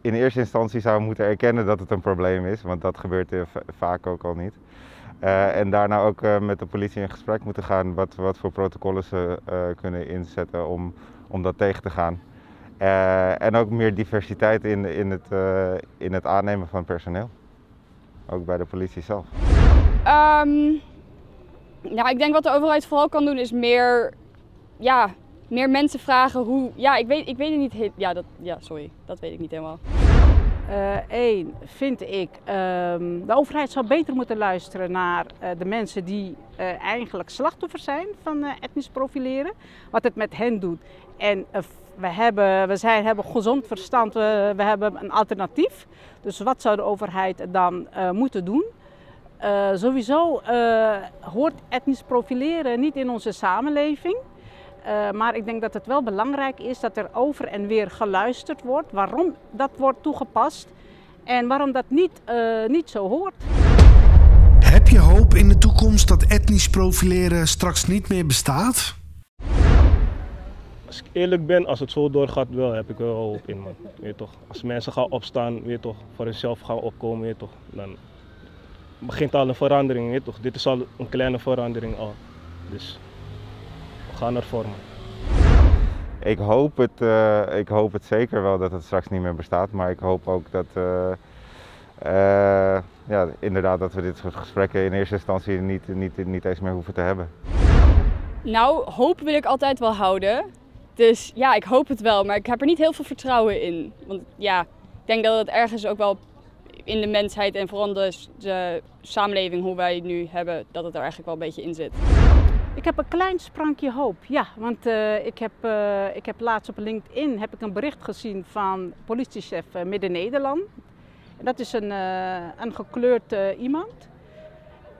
in eerste instantie zou we moeten erkennen dat het een probleem is, want dat gebeurt vaak ook al niet. Uh, en daarna ook uh, met de politie in gesprek moeten gaan wat, wat voor protocollen ze uh, kunnen inzetten om, om dat tegen te gaan. Uh, en ook meer diversiteit in, in, het, uh, in het aannemen van personeel, ook bij de politie zelf. Um, Nou, ik denk wat de overheid vooral kan doen is meer, ja, meer mensen vragen hoe... Ja, ik weet, ik weet het niet heel... Ja, dat, ja, sorry. Dat weet ik niet helemaal. Eén, uh, vind ik, uh, de overheid zou beter moeten luisteren naar uh, de mensen die uh, eigenlijk slachtoffer zijn van uh, etnisch profileren. Wat het met hen doet. En uh, we, hebben, we zijn, hebben gezond verstand, we, we hebben een alternatief. Dus wat zou de overheid dan uh, moeten doen? Uh, sowieso uh, hoort etnisch profileren niet in onze samenleving. Uh, maar ik denk dat het wel belangrijk is dat er over en weer geluisterd wordt waarom dat wordt toegepast en waarom dat niet, uh, niet zo hoort. Heb je hoop in de toekomst dat etnisch profileren straks niet meer bestaat? Als ik eerlijk ben, als het zo doorgaat, wel heb ik wel hoop in, man. Weet toch? Als mensen gaan opstaan, weet toch? Voor hunzelf gaan opkomen, weet toch? Dan begint al een verandering, weet toch? Dit is al een kleine verandering al. Dus... gaan ervoor. Ik hoop het, uh, ik hoop het zeker wel dat het straks niet meer bestaat, maar ik hoop ook dat, uh, uh, ja, inderdaad, dat we dit soort gesprekken in eerste instantie niet, niet, niet eens meer hoeven te hebben. Nou, hoop wil ik altijd wel houden. Dus ja, ik hoop het wel, maar ik heb er niet heel veel vertrouwen in. Want ja, ik denk dat het ergens ook wel in de mensheid en vooral de, de samenleving, hoe wij het nu hebben, dat het er eigenlijk wel een beetje in zit. Ik heb een klein sprankje hoop, ja, want uh, ik, heb, uh, ik heb laatst op LinkedIn heb ik een bericht gezien van politiechef uh, Midden-Nederland. En dat is een, uh, een gekleurd uh, iemand.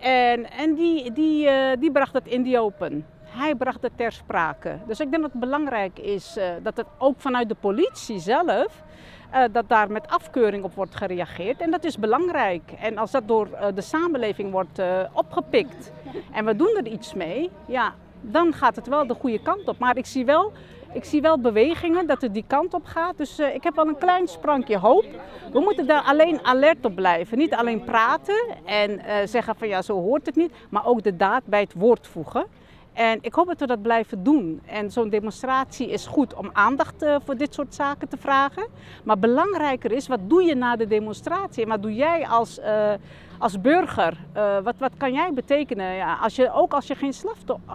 En, en die, die, uh, die bracht het in de open. Hij bracht het ter sprake. Dus ik denk dat het belangrijk is uh, dat het ook vanuit de politie zelf, uh, dat daar met afkeuring op wordt gereageerd. En dat is belangrijk. En als dat door uh, de samenleving wordt uh, opgepikt en we doen er iets mee, ja, dan gaat het wel de goede kant op. Maar ik zie wel, ik zie wel bewegingen dat het die kant op gaat. Dus uh, ik heb wel een klein sprankje hoop. We moeten daar alleen alert op blijven. Niet alleen praten en uh, zeggen van ja, zo hoort het niet. Maar ook de daad bij het woord voegen. En ik hoop dat we dat blijven doen. En zo'n demonstratie is goed om aandacht uh, voor dit soort zaken te vragen. Maar belangrijker is, wat doe je na de demonstratie? En wat doe jij als, uh, als burger? Uh, wat, wat kan jij betekenen? Ja, als je, ook als je geen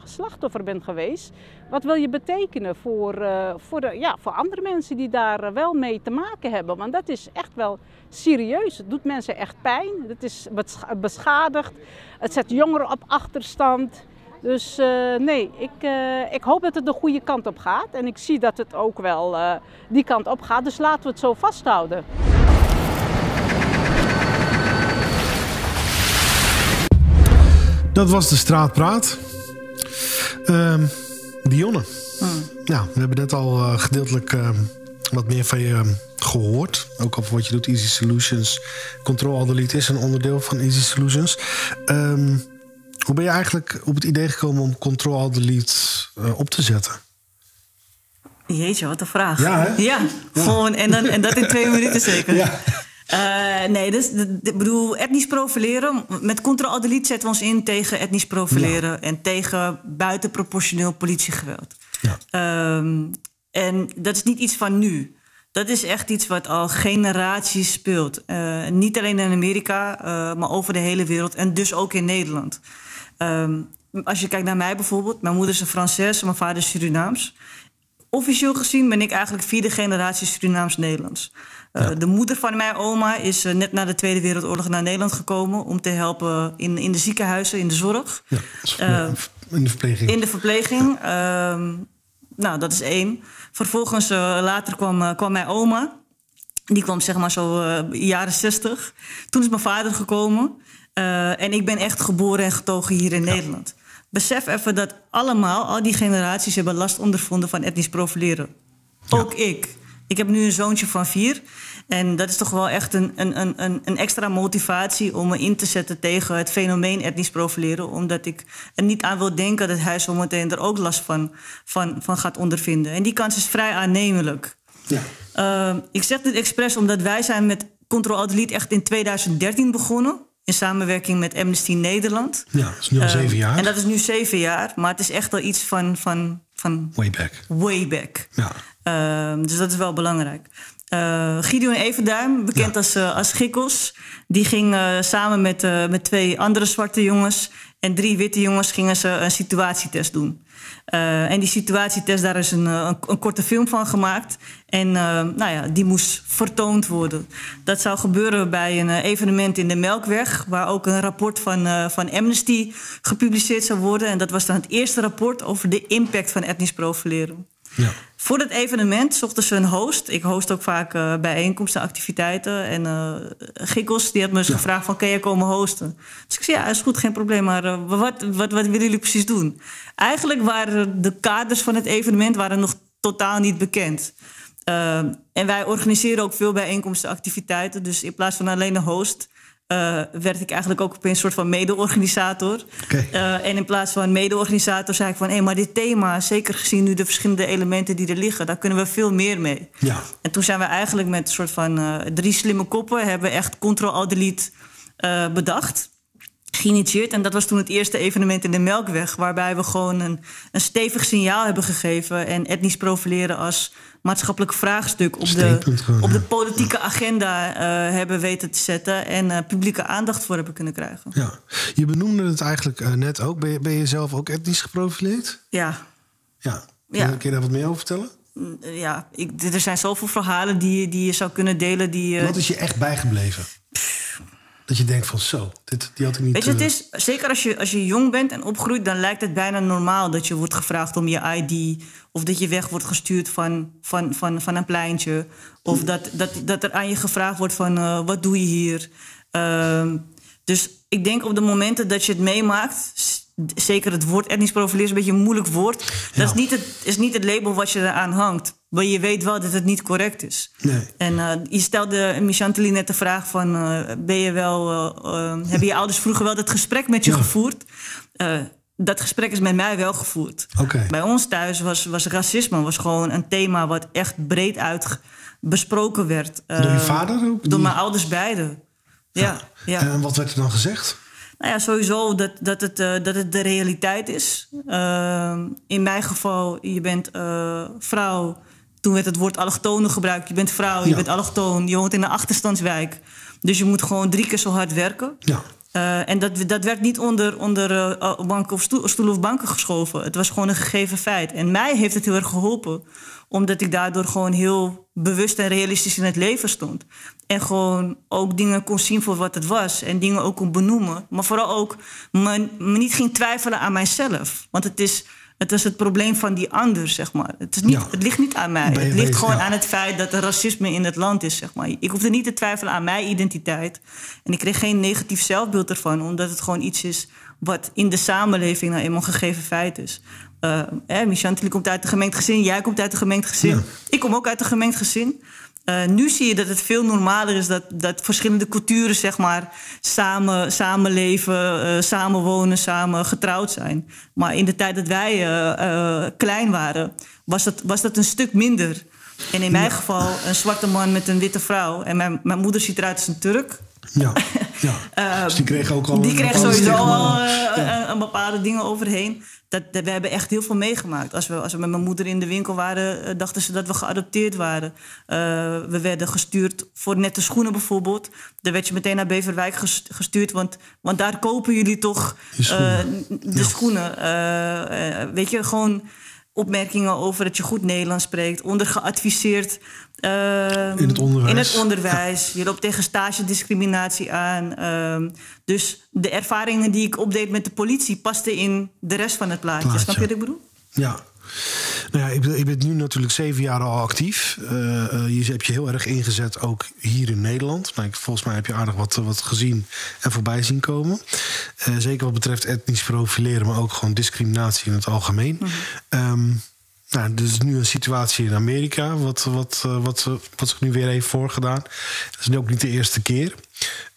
slachtoffer bent geweest. Wat wil je betekenen voor, uh, voor, de, ja, voor andere mensen die daar wel mee te maken hebben? Want dat is echt wel serieus. Het doet mensen echt pijn. Het is beschadigd. Het zet jongeren op achterstand. Dus uh, nee, ik, uh, ik hoop dat het de goede kant op gaat en ik zie dat het ook wel uh, die kant op gaat, dus laten we het zo vasthouden. Dat was de Straatpraat. Uh, Dionne, hmm. ja, we hebben net al uh, gedeeltelijk uh, wat meer van je uh, gehoord. Ook over wat je doet, Easy Solutions. Control All Delete is een onderdeel van Easy Solutions. Um, Hoe ben je eigenlijk op het idee gekomen om Control All Delete uh, op te zetten? Jeetje, wat een vraag. Ja, hè? Ja, ja. Gewoon, en, dan, en dat in twee minuten zeker. Ja. Uh, nee, dus, ik bedoel, etnisch profileren. Met Control All Delete zetten we ons in tegen etnisch profileren. Ja. En tegen buitenproportioneel politiegeweld. Ja. Um, en dat is niet iets van nu. Dat is echt iets wat al generaties speelt. Uh, niet alleen in Amerika, uh, maar over de hele wereld. En dus ook in Nederland. Um, als je kijkt naar mij bijvoorbeeld. Mijn moeder is een Française, mijn vader is Surinaams. Officieel gezien ben ik eigenlijk vierde generatie Surinaams-Nederlands. Uh, ja. De moeder van mijn oma is uh, net na de Tweede Wereldoorlog naar Nederland gekomen... om te helpen in, in de ziekenhuizen, in de zorg. Ja, uh, in de verpleging. In de verpleging. Ja. Uh, nou, dat is één. Vervolgens, uh, later kwam, uh, kwam mijn oma. Die kwam zeg maar zo uh, jaren zestig. Toen is mijn vader gekomen. Uh, en ik ben echt geboren en getogen hier in ja. Nederland. Besef even dat allemaal, al die generaties... hebben last ondervonden van etnisch profileren. Ja. Ook ik. Ik heb nu een zoontje van vier. En dat is toch wel echt een, een, een, een extra motivatie... om me in te zetten tegen het fenomeen etnisch profileren. Omdat ik er niet aan wil denken dat hij zometeen er ook last van, van, van gaat ondervinden. En die kans is vrij aannemelijk. Ja. Uh, ik zeg dit expres omdat wij zijn met Control All Delete echt in tweeduizend dertien begonnen. In samenwerking met Amnesty Nederland. Ja, dat is nu al uh, zeven jaar. En dat is nu zeven jaar. Maar het is echt al iets van... van, van way back. Way back. Ja. Uh, dus dat is wel belangrijk. Uh, Guido Everduim, bekend ja. als, uh, als Gikkels. Die ging uh, samen met, uh, met twee andere zwarte jongens... En drie witte jongens gingen ze een situatietest doen. Uh, en die situatietest, daar is een, een, een korte film van gemaakt. En uh, nou ja, die moest vertoond worden. Dat zou gebeuren bij een evenement in de Melkweg, waar ook een rapport van, uh, van Amnesty gepubliceerd zou worden. En dat was dan het eerste rapport over de impact van etnisch profileren. Ja. Voor dat evenement zochten ze een host. Ik host ook vaak uh, bijeenkomsten, activiteiten. En uh, Gikkels die had me eens ja. gevraagd van, kun jij komen hosten? Dus ik zei, ja, is goed, geen probleem. Maar uh, wat, wat, wat willen jullie precies doen? Eigenlijk waren de kaders van het evenement waren nog totaal niet bekend. Uh, en wij organiseren ook veel bijeenkomsten, activiteiten. Dus in plaats van alleen een host... Uh, werd ik eigenlijk ook opeens een soort van mede-organisator. Okay. Uh, en in plaats van mede-organisator zei ik van... hé, hey, maar dit thema, zeker gezien nu de verschillende elementen die er liggen... daar kunnen we veel meer mee. Ja. En toen zijn we eigenlijk met een soort van uh, drie slimme koppen... hebben we echt Control All Delete uh, bedacht, geïnitieerd. En dat was toen het eerste evenement in de Melkweg... waarbij we gewoon een, een stevig signaal hebben gegeven... en etnisch profileren als... maatschappelijk vraagstuk op de, op de politieke agenda uh, hebben weten te zetten... en uh, publieke aandacht voor hebben kunnen krijgen. Ja. Je benoemde het eigenlijk uh, net ook. Ben je, ben je zelf ook etnisch geprofileerd? Ja. Ja. ja. Kun je daar wat meer over vertellen? Ja, ik, er zijn zoveel verhalen die, die je zou kunnen delen. Die, uh, wat is je echt bijgebleven? Pff. Dat je denkt van zo, dit, die had ik niet... Weet je, het is, zeker als je, als je jong bent en opgroeit... dan lijkt het bijna normaal dat je wordt gevraagd om je I D... of dat je weg wordt gestuurd van, van, van, van een pleintje. Of dat, dat, dat er aan je gevraagd wordt van uh, wat doe je hier? Uh, dus ik denk op de momenten dat je het meemaakt... zeker het woord etnisch profileren is een beetje een moeilijk woord. Ja. Dat is niet, het, is niet het label wat je eraan hangt. Maar je weet wel dat het niet correct is. Nee. En uh, je stelde Michantely net de vraag van... Uh, ben je wel, uh, uh, hebben je ouders vroeger wel dat gesprek met je ja. gevoerd? Uh, dat gesprek is met mij wel gevoerd. Okay. Bij ons thuis was, was racisme was gewoon een thema... wat echt breed uit besproken werd. Uh, door je vader ook? Door die... mijn ouders beiden. Ja. Ja. Ja. En wat werd er dan gezegd? Nou ja, sowieso dat, dat, het, uh, dat het de realiteit is. Uh, in mijn geval, je bent uh, vrouw. Toen werd het woord allochtonen gebruikt. Je bent vrouw, je ja. bent allochtoon. Je woont in een achterstandswijk. Dus je moet gewoon drie keer zo hard werken. Ja. Uh, en dat, dat werd niet onder, onder uh, banken of stoel, stoelen of banken geschoven. Het was gewoon een gegeven feit. En mij heeft het heel erg geholpen. Omdat ik daardoor gewoon heel bewust en realistisch in het leven stond. En gewoon ook dingen kon zien voor wat het was. En dingen ook kon benoemen. Maar vooral ook me, me niet ging twijfelen aan mijzelf. Want het is... Het is het probleem van die ander, zeg maar. Het, is niet, ja. het ligt niet aan mij. Het ligt gewoon ja. aan het feit dat er racisme in het land is, zeg maar. Ik hoefde niet te twijfelen aan mijn identiteit. En ik kreeg geen negatief zelfbeeld ervan... omdat het gewoon iets is wat in de samenleving nou eenmaal gegeven feit is. Uh, eh, Michantely komt uit een gemengd gezin. Jij komt uit een gemengd gezin. Ja. Ik kom ook uit een gemengd gezin. Uh, nu zie je dat het veel normaler is dat, dat verschillende culturen zeg maar, samen, samenleven, uh, samenwonen, samen getrouwd zijn. Maar in de tijd dat wij uh, uh, klein waren, was dat, was dat een stuk minder. En in mijn ja. geval een zwarte man met een witte vrouw. En mijn, mijn moeder ziet eruit als een Turk. Ja, ja. Uh, dus die kreeg ook al die kreeg sowieso al uh, ja. een bepaalde dingen overheen. Dat, dat, we hebben echt heel veel meegemaakt. Als we, als we met mijn moeder in de winkel waren, dachten ze dat we geadopteerd waren. Uh, we werden gestuurd voor nette schoenen bijvoorbeeld. Dan werd je meteen naar Beverwijk gestuurd, want, want daar kopen jullie toch schoenen. Uh, de ja. schoenen. Uh, uh, weet je, gewoon opmerkingen over dat je goed Nederlands spreekt, ondergeadviseerd. Uh, in het onderwijs. In het onderwijs. Je loopt tegen stagediscriminatie aan. Uh, dus de ervaringen die ik opdeed met de politie... pasten in de rest van het plaatje. plaatje. Snap je wat ik bedoel? Ja. Nou ja, ik, ik ben nu natuurlijk zeven jaar al actief. Uh, je hebt je heel erg ingezet, ook hier in Nederland. Nou, ik, volgens mij heb je aardig wat, wat gezien en voorbij zien komen. Uh, zeker wat betreft etnisch profileren... maar ook gewoon discriminatie in het algemeen. Mm-hmm. um, Nou, er is nu een situatie in Amerika, wat, wat, wat, wat zich nu weer heeft voorgedaan. Dat is nu ook niet de eerste keer.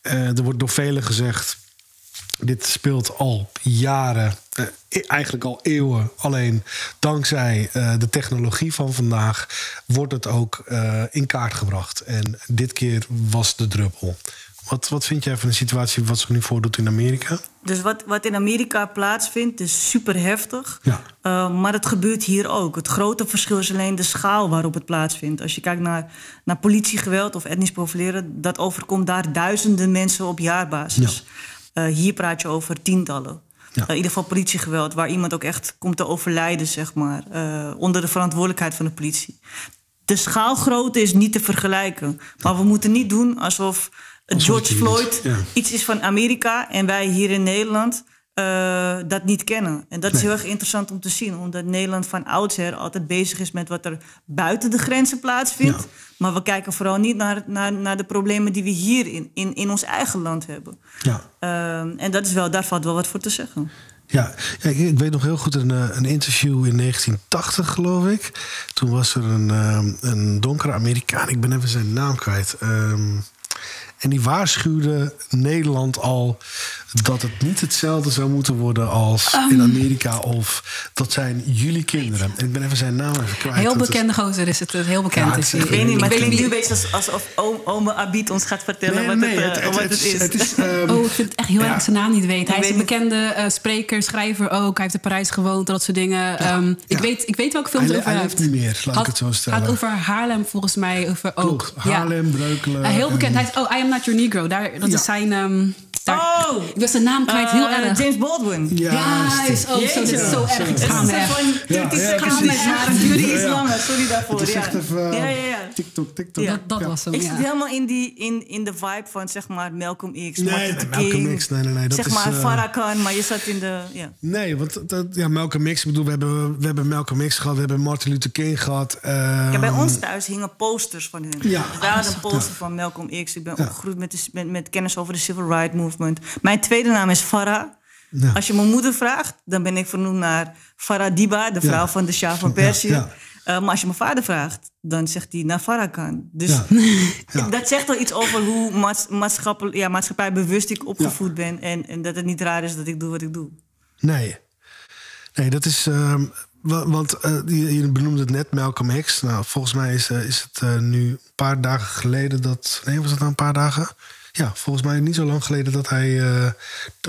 Uh, er wordt door velen gezegd, dit speelt al jaren, uh, eigenlijk al eeuwen. Alleen dankzij uh, de technologie van vandaag wordt het ook uh, in kaart gebracht. En dit keer was de druppel. Wat, wat vind jij van de situatie wat zich nu voordoet in Amerika? Dus wat, wat in Amerika plaatsvindt is super heftig. Ja. Uh, maar het gebeurt hier ook. Het grote verschil is alleen de schaal waarop het plaatsvindt. Als je kijkt naar, naar politiegeweld of etnisch profileren... dat overkomt daar duizenden mensen op jaarbasis. Ja. Uh, hier praat je over tientallen. Ja. Uh, in ieder geval politiegeweld, waar iemand ook echt komt te overlijden, zeg maar. Uh, onder de verantwoordelijkheid van de politie. De schaalgrootte is niet te vergelijken. Maar we moeten niet doen alsof George Floyd ja. iets is van Amerika en wij hier in Nederland uh, dat niet kennen. En dat nee. is heel erg interessant om te zien. Omdat Nederland van oudsher altijd bezig is met wat er buiten de grenzen plaatsvindt. Ja. Maar we kijken vooral niet naar, naar, naar de problemen die we hier in, in, in ons eigen land hebben. Ja. Uh, en dat is wel, daar valt wel wat voor te zeggen. Ja, ik, ik weet nog heel goed een, een interview in negentien tachtig, geloof ik. Toen was er een, een donkere Amerikaan, ik ben even zijn naam kwijt. Um, en die waarschuwde Nederland al dat het niet hetzelfde zou moeten worden als um, in Amerika. Of dat zijn jullie kinderen. En ik ben even zijn naam even kwijt. Heel bekende gozer is het, heel bekend. Ja, is ik weet niet, maar het klinkt nu een beetje alsof ome Abid ons gaat vertellen nee, wat, nee, het, het, uh, wat het, het, het is. is um, oh, ik vind het echt heel erg ja, dat zijn naam niet weet. Hij is een bekende uh, spreker, schrijver ook. Hij heeft in Parijs gewoond, dat soort dingen. Ja, um, ja. Ik, weet, ik weet welke film hij, het over hij heeft. Hij leeft niet meer, laat had, ik het zo stellen. Het gaat over Haarlem volgens mij. Over ook. Klopt, Haarlem, ja. Breukelen. Uh, heel bekend. Hij is, oh, I Am Not Your Negro. Daar, dat ja. is zijn... Um, Daar, oh! Ik was de naam kwijt, heel uh, erg. James Baldwin. Ja, ja is ook zo, dit is zo erg. Ik schaam me echt. Het is schaam me echt. Het duurde iets langer, sorry daarvoor. Het is echt even ja, ja, ja. TikTok, TikTok. Ja, dat, dat ja. was hem, Ik ja. zit helemaal in, die, in, in de vibe van, zeg maar, Malcolm X, nee, Martin King. Malcolm X, nee, nee, nee. Dat zeg is, maar, uh, Farrakhan, maar je zat in de... Yeah. Nee, want dat, ja, Malcolm X, ik bedoel, we hebben, we hebben Malcolm X gehad, we hebben Martin Luther King gehad. Um, ja, bij ons thuis hingen posters van hun. Ja. Daar een poster van Malcolm X. Ik ben opgegroeid met kennis over de Civil Rights Movement. Mijn tweede naam is Farah. Ja. Als je mijn moeder vraagt, dan ben ik vernoemd naar Farah Diba, de vrouw ja. van de Shah van Perzië. Ja, ja. Uh, maar als je mijn vader vraagt, dan zegt hij naar Farrakhan. Dus ja. Ja. dat zegt al iets over hoe maats, maatschappij, ja, maatschappij bewust ik opgevoed ja. ben. En, en dat het niet raar is dat ik doe wat ik doe. Nee, nee dat is... Um, want uh, je benoemde het net, Malcolm X. Nou, volgens mij is, uh, is het uh, nu een paar dagen geleden dat... Nee, was het nou een paar dagen... Ja, volgens mij niet zo lang geleden dat hij uh,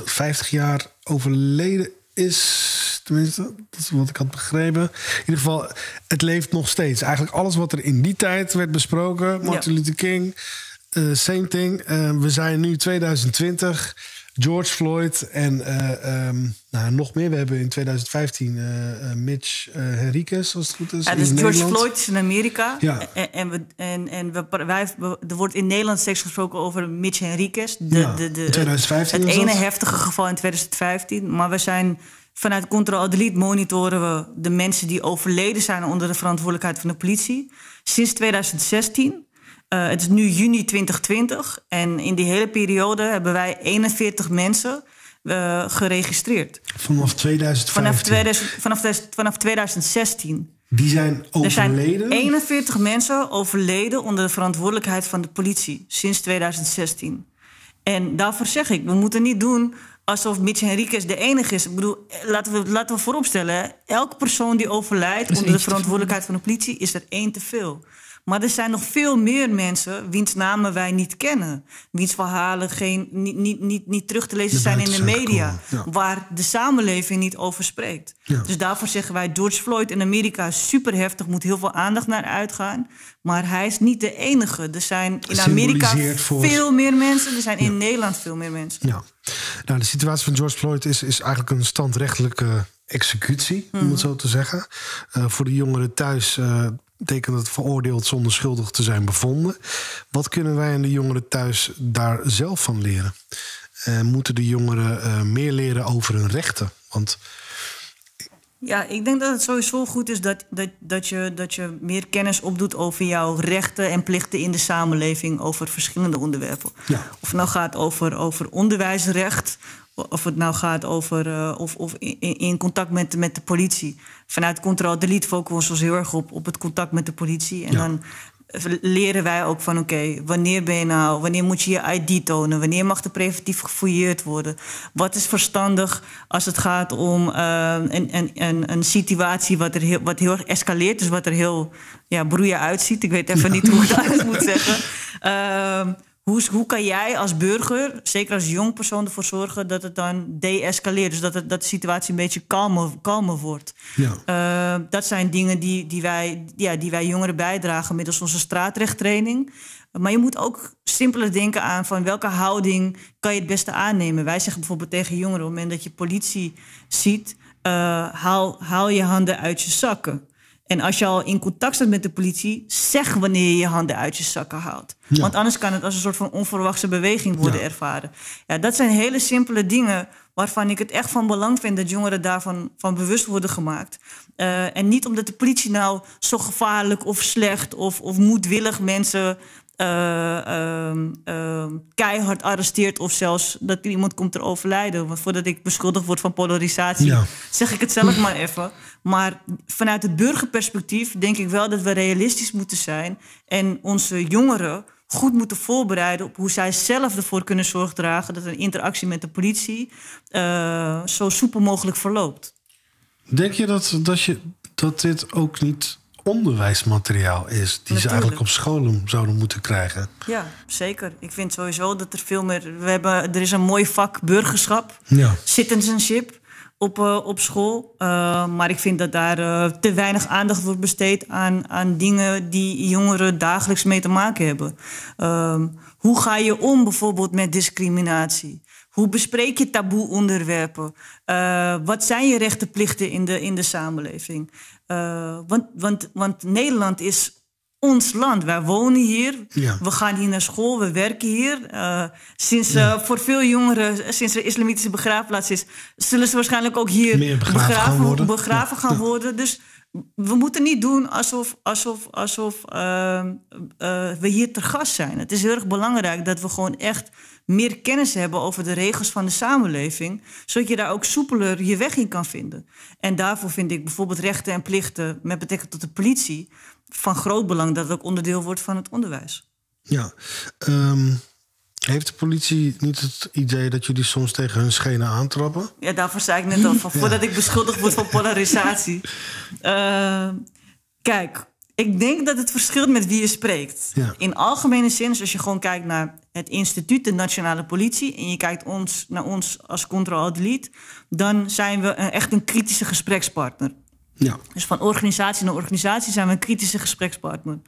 vijftig jaar overleden is. Tenminste, dat is wat ik had begrepen. In ieder geval, het leeft nog steeds. Eigenlijk alles wat er in die tijd werd besproken. Martin ja. Luther King, uh, same thing. Uh, we zijn nu twintig twintig. George Floyd en uh, um, nou, nog meer. We hebben in twintig vijftien uh, Mitch uh, Henriquez, als het goed is. Ja, dus in George Nederland. Floyd is in Amerika. Ja. En, en, we, en, en we, wij, er wordt in Nederland steeds gesproken over Mitch Henriquez. De, ja, de, de, twintig vijftien het ene heftige geval in twintig vijftien. Maar we zijn vanuit Control All Delete monitoren we de mensen die overleden zijn onder de verantwoordelijkheid van de politie. Sinds tweeduizend zestien. Uh, het is nu juni twintig twintig en in die hele periode hebben wij eenenveertig mensen uh, geregistreerd. Vanaf tweeduizend vijftien? Vanaf, tweeduizend, vanaf, vanaf tweeduizend zestien. Die zijn overleden? Er zijn eenenveertig mensen overleden onder de verantwoordelijkheid van de politie sinds tweeduizend zestien. En daarvoor zeg ik, we moeten niet doen alsof Mitch Henriquez de enige is. Ik bedoel, laten we, laten we vooropstellen, elke persoon die overlijdt onder de verantwoordelijkheid van de politie is er één te veel. Maar er zijn nog veel meer mensen wiens namen wij niet kennen. Wiens verhalen geen, niet, niet, niet, niet terug te lezen zijn in de media. Ja. Waar de samenleving niet over spreekt. Ja. Dus daarvoor zeggen wij George Floyd in Amerika is super heftig. Moet heel veel aandacht naar uitgaan. Maar hij is niet de enige. Er zijn in Amerika voor... veel meer mensen. Er zijn in ja. Nederland veel meer mensen. Ja. Nou, de situatie van George Floyd is, is eigenlijk een standrechtelijke executie. Mm-hmm. Om het zo te zeggen. Uh, voor de jongeren thuis... Uh, betekent dat veroordeeld zonder schuldig te zijn bevonden. Wat kunnen wij en de jongeren thuis daar zelf van leren? Uh, moeten de jongeren uh, meer leren over hun rechten? Want... Ja, ik denk dat het sowieso goed is dat, dat, dat, je, dat je meer kennis opdoet over jouw rechten en plichten in de samenleving over verschillende onderwerpen. Ja. Of het nou gaat over, over onderwijsrecht, of het nou gaat over uh, of, of in, in contact met, met de politie. Vanuit Control Delete focussen we ons heel erg op, op het contact met de politie. En ja. dan leren wij ook van oké, okay, wanneer ben je nou, wanneer moet je je I D tonen? Wanneer mag er preventief gefouilleerd worden? Wat is verstandig als het gaat om uh, een, een, een, een situatie wat, er heel, wat heel erg escaleert, dus wat er heel ja, broeien uitziet. Ik weet even ja. niet hoe ik dat moet zeggen. Uh, Hoe, hoe kan jij als burger, zeker als jong persoon, ervoor zorgen dat het dan de-escaleert? Dus dat, het, dat de situatie een beetje kalmer, kalmer wordt. Ja. Uh, dat zijn dingen die, die, wij, ja, die wij jongeren bijdragen middels onze straatrechttraining. Maar je moet ook simpeler denken aan van welke houding kan je het beste aannemen. Wij zeggen bijvoorbeeld tegen jongeren op het moment dat je politie ziet, uh, haal, haal je handen uit je zakken. En als je al in contact staat met de politie, zeg wanneer je je handen uit je zakken haalt. Ja. Want anders kan het als een soort van onverwachte beweging worden ja. ervaren. Ja, dat zijn hele simpele dingen waarvan ik het echt van belang vind dat jongeren daarvan van bewust worden gemaakt. Uh, en niet omdat de politie nou zo gevaarlijk of slecht of, of moedwillig mensen Uh, uh, uh, keihard arresteert of zelfs dat iemand komt te overlijden. Want voordat ik beschuldigd word van polarisatie, ja. zeg ik het zelf maar even. Maar vanuit het burgerperspectief denk ik wel dat we realistisch moeten zijn en onze jongeren goed moeten voorbereiden op hoe zij zelf ervoor kunnen zorgdragen dat een interactie met de politie uh, zo soepel mogelijk verloopt. Denk je dat, dat, je, dat dit ook niet onderwijsmateriaal is die Natuurlijk. ze eigenlijk op scholen zouden moeten krijgen? Ja, zeker. Ik vind sowieso dat er veel meer... We hebben, er is een mooi vak burgerschap, ja. citizenship op, uh, op school. Uh, maar ik vind dat daar uh, te weinig aandacht wordt besteed aan, aan dingen die jongeren dagelijks mee te maken hebben. Uh, hoe ga je om bijvoorbeeld met discriminatie? Hoe bespreek je taboe onderwerpen? Uh, wat zijn je rechten, plichten in de, in de samenleving? Uh, want, want, want Nederland is ons land. Wij wonen hier, ja. we gaan hier naar school, we werken hier. Uh, sinds ja. uh, voor veel jongeren, sinds er islamitische begraafplaats is, zullen ze waarschijnlijk ook hier Meer begraven, begraven gaan worden. Begraven ja. gaan ja. worden. Dus we moeten niet doen alsof, alsof, alsof uh, uh, we hier te gast zijn. Het is heel erg belangrijk dat we gewoon echt meer kennis hebben over de regels van de samenleving, zodat je daar ook soepeler je weg in kan vinden. En daarvoor vind ik bijvoorbeeld rechten en plichten met betrekking tot de politie van groot belang, dat het ook onderdeel wordt van het onderwijs. Ja, um, heeft de politie niet het idee dat jullie soms tegen hun schenen aantrappen? Ja, daarvoor zei ik net al van, voordat ja. ik beschuldigd word van polarisatie. Uh, kijk, ik denk dat het verschilt met wie je spreekt. Ja. In algemene zin, dus als je gewoon kijkt naar het instituut, de nationale politie, en je kijkt ons, naar ons als Control All Delete, dan zijn we echt een kritische gesprekspartner. Ja. Dus van organisatie naar organisatie zijn we een kritische gesprekspartner.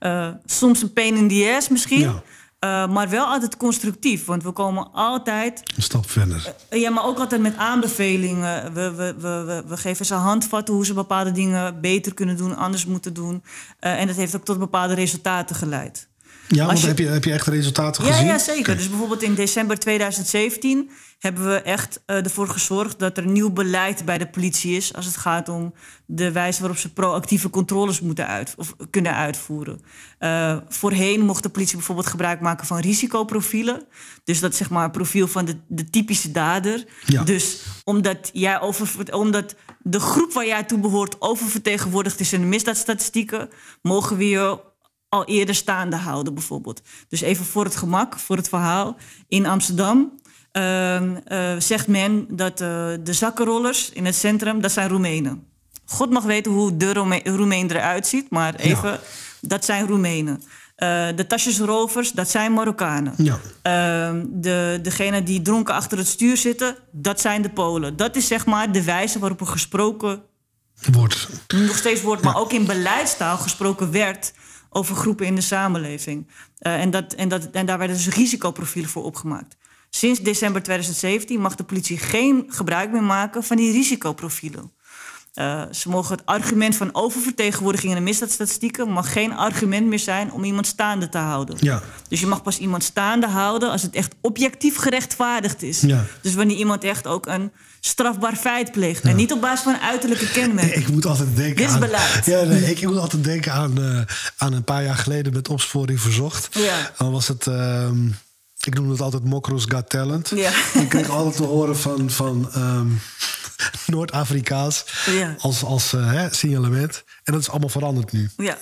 Uh, soms een pain in the ass misschien, ja. uh, maar wel altijd constructief. Want we komen altijd een stap verder. Uh, ja, maar ook altijd met aanbevelingen. We, we, we, we, we geven ze handvatten hoe ze bepaalde dingen beter kunnen doen, anders moeten doen. Uh, en dat heeft ook tot bepaalde resultaten geleid. Ja, want je, heb, je, heb je echt resultaten ja, gezien? Ja, zeker. Okay. Dus bijvoorbeeld in december tweeduizend zeventien hebben we echt uh, ervoor gezorgd dat er nieuw beleid bij de politie is als het gaat om de wijze waarop ze proactieve controles moeten uit, of kunnen uitvoeren. Uh, voorheen mocht de politie bijvoorbeeld gebruik maken van risicoprofielen. Dus dat is zeg maar een profiel van de, de typische dader. Ja. Dus omdat, jij over, omdat de groep waar jij toe behoort oververtegenwoordigd is in de misdaadstatistieken, mogen we je al eerder staande houden bijvoorbeeld. Dus even voor het gemak, voor het verhaal. In Amsterdam uh, uh, zegt men dat uh, de zakkenrollers in het centrum, dat zijn Roemenen. God mag weten hoe de Rome- Roemeen eruit ziet, maar even, ja. dat zijn Roemenen. Uh, de tasjesrovers, dat zijn Marokkanen. Ja. Uh, de, degene die dronken achter het stuur zitten, dat zijn de Polen. Dat is zeg maar de wijze waarop er gesproken wordt. Nog steeds wordt, ja. maar ook in beleidstaal gesproken werd over groepen in de samenleving. Uh, en, dat, en, dat, en daar werden dus risicoprofielen voor opgemaakt. Sinds december tweeduizend zeventien mag de politie geen gebruik meer maken van die risicoprofielen. Uh, ze mogen het argument van oververtegenwoordiging in de misdaadstatistieken mag geen argument meer zijn om iemand staande te houden. Ja. Dus je mag pas iemand staande houden als het echt objectief gerechtvaardigd is. Ja. Dus wanneer iemand echt ook een strafbaar feit pleegt. Ja. En niet op basis van uiterlijke kenmerken. Ik moet altijd denken aan, ja, nee, ik moet altijd denken aan, uh, aan een paar jaar geleden met Opsporing verzocht. Ja. Dan was het... Um, ik noem het altijd Mokro's Got Talent. Ja. Ik kreeg altijd te horen van... van um, Noord-Afrikaans ja. als, als uh, hè, signalement. En dat is allemaal veranderd nu. Ja.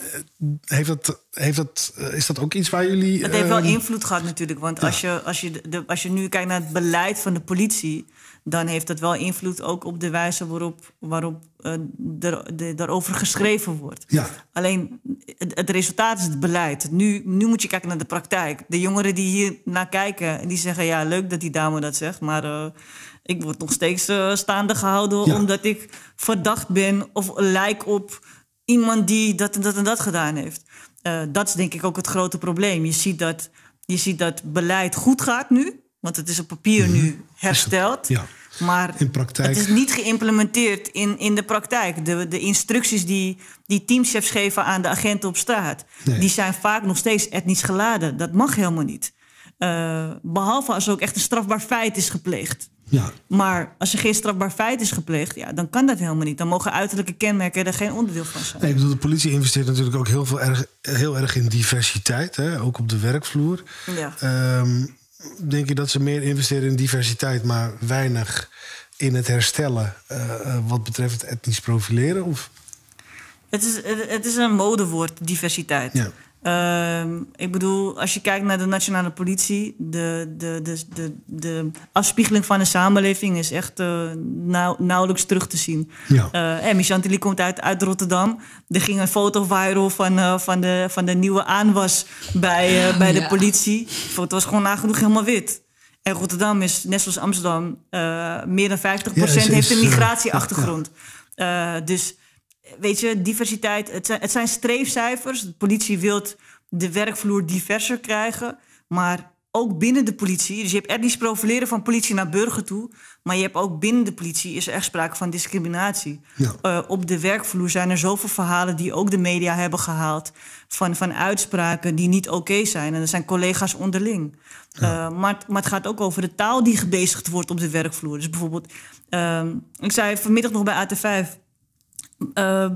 Heeft dat, heeft dat, is dat ook iets waar jullie... Het heeft wel uh, invloed gehad natuurlijk. Want ja. als, je, als, je de, als je nu kijkt naar het beleid van de politie... dan heeft dat wel invloed ook op de wijze waarop, waarop uh, der, de, daarover geschreven wordt. Ja. Alleen het, het resultaat is het beleid. Nu, nu moet je kijken naar de praktijk. De jongeren die hier naar kijken en die zeggen... ja, leuk dat die dame dat zegt, maar... Uh, ik word nog steeds uh, staande gehouden ja. omdat ik verdacht ben... of lijk op iemand die dat en dat en dat gedaan heeft. Uh, dat is denk ik ook het grote probleem. Je ziet dat, je ziet dat beleid goed gaat nu, want het is op papier mm-hmm. nu hersteld. Ja. Maar in praktijk. Het is niet geïmplementeerd in, in de praktijk. De, de instructies die, die teamchefs geven aan de agenten op straat... Nee. die zijn vaak nog steeds etnisch geladen. Dat mag helemaal niet. Uh, behalve als er ook echt een strafbaar feit is gepleegd. Ja. Maar als er geen strafbaar feit is gepleegd... Ja, dan kan dat helemaal niet. Dan mogen uiterlijke kenmerken er geen onderdeel van zijn. Nee, ik bedoel, de politie investeert natuurlijk ook heel, veel erg, heel erg in diversiteit. Hè? Ook op de werkvloer. Ja. Um, denk je dat ze meer investeren in diversiteit... maar weinig in het herstellen uh, wat betreft het etnisch profileren? Of? Het is, het is een modewoord, diversiteit. Ja. Uh, ik bedoel, als je kijkt naar de nationale politie... de, de, de, de, de afspiegeling van de samenleving is echt uh, nauw, nauwelijks terug te zien. Ja. Uh, hey, Michantely komt uit, uit Rotterdam. Er ging een foto viral van, uh, van, de, van de nieuwe aanwas bij, uh, bij ja. de politie. Het was gewoon nagenoeg helemaal wit. En Rotterdam is, net zoals Amsterdam... Uh, meer dan vijftig procent ja, is, heeft een migratieachtergrond. Ja. Uh, dus... Weet je, diversiteit, het zijn, het zijn streefcijfers. De politie wil de werkvloer diverser krijgen. Maar ook binnen de politie. Dus je hebt etnisch profileren van politie naar burger toe. Maar je hebt ook binnen de politie is er echt sprake van discriminatie. Ja. Uh, op de werkvloer zijn er zoveel verhalen die ook de media hebben gehaald. Van, van uitspraken die niet oké okay zijn. En dat zijn collega's onderling. Ja. Uh, maar, maar het gaat ook over de taal die gebezigd wordt op de werkvloer. Dus bijvoorbeeld, uh, ik zei vanmiddag nog bij A T vijf... Uh,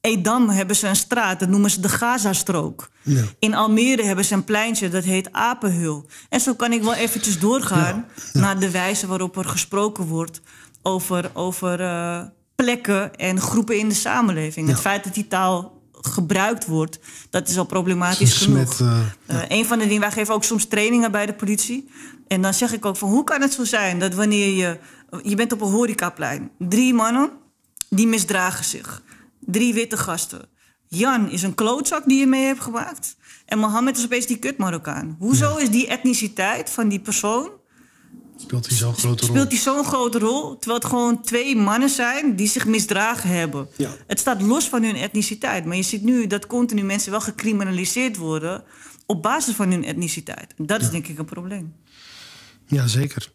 Edam hebben ze een straat, dat noemen ze de Gaza-strook. Ja. In Almere hebben ze een pleintje, dat heet Apenheul. En zo kan ik wel eventjes doorgaan ja. Ja. naar de wijze waarop er gesproken wordt... over, over uh, plekken en groepen in de samenleving. Ja. Het feit dat die taal gebruikt wordt, dat is al problematisch genoeg. Met, uh, uh, ja. Een van de dingen, wij geven ook soms trainingen bij de politie. En dan zeg ik ook van, hoe kan het zo zijn dat wanneer je... Je bent op een horecaplein, drie mannen... Die misdragen zich. Drie witte gasten. Jan is een klootzak die je mee hebt gemaakt. En Mohammed is opeens die kut Marokkaan. Hoezo ja. is die etniciteit van die persoon... Speelt hij zo'n grote rol? Speelt hij zo'n grote rol, terwijl het gewoon twee mannen zijn... die zich misdragen hebben. Ja. Het staat los van hun etniciteit. Maar je ziet nu dat continu mensen wel gecriminaliseerd worden... op basis van hun etniciteit. En dat ja. is denk ik een probleem. Ja, zeker.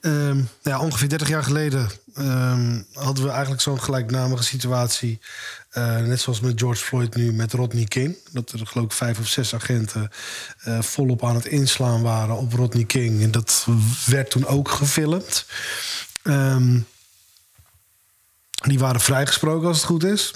Um, ja, ongeveer dertig jaar geleden um, hadden we eigenlijk zo'n gelijknamige situatie. Uh, net zoals met George Floyd nu met Rodney King. Dat er geloof ik vijf of zes agenten uh, volop aan het inslaan waren op Rodney King. En dat werd toen ook gefilmd. Um, die waren vrijgesproken als het goed is.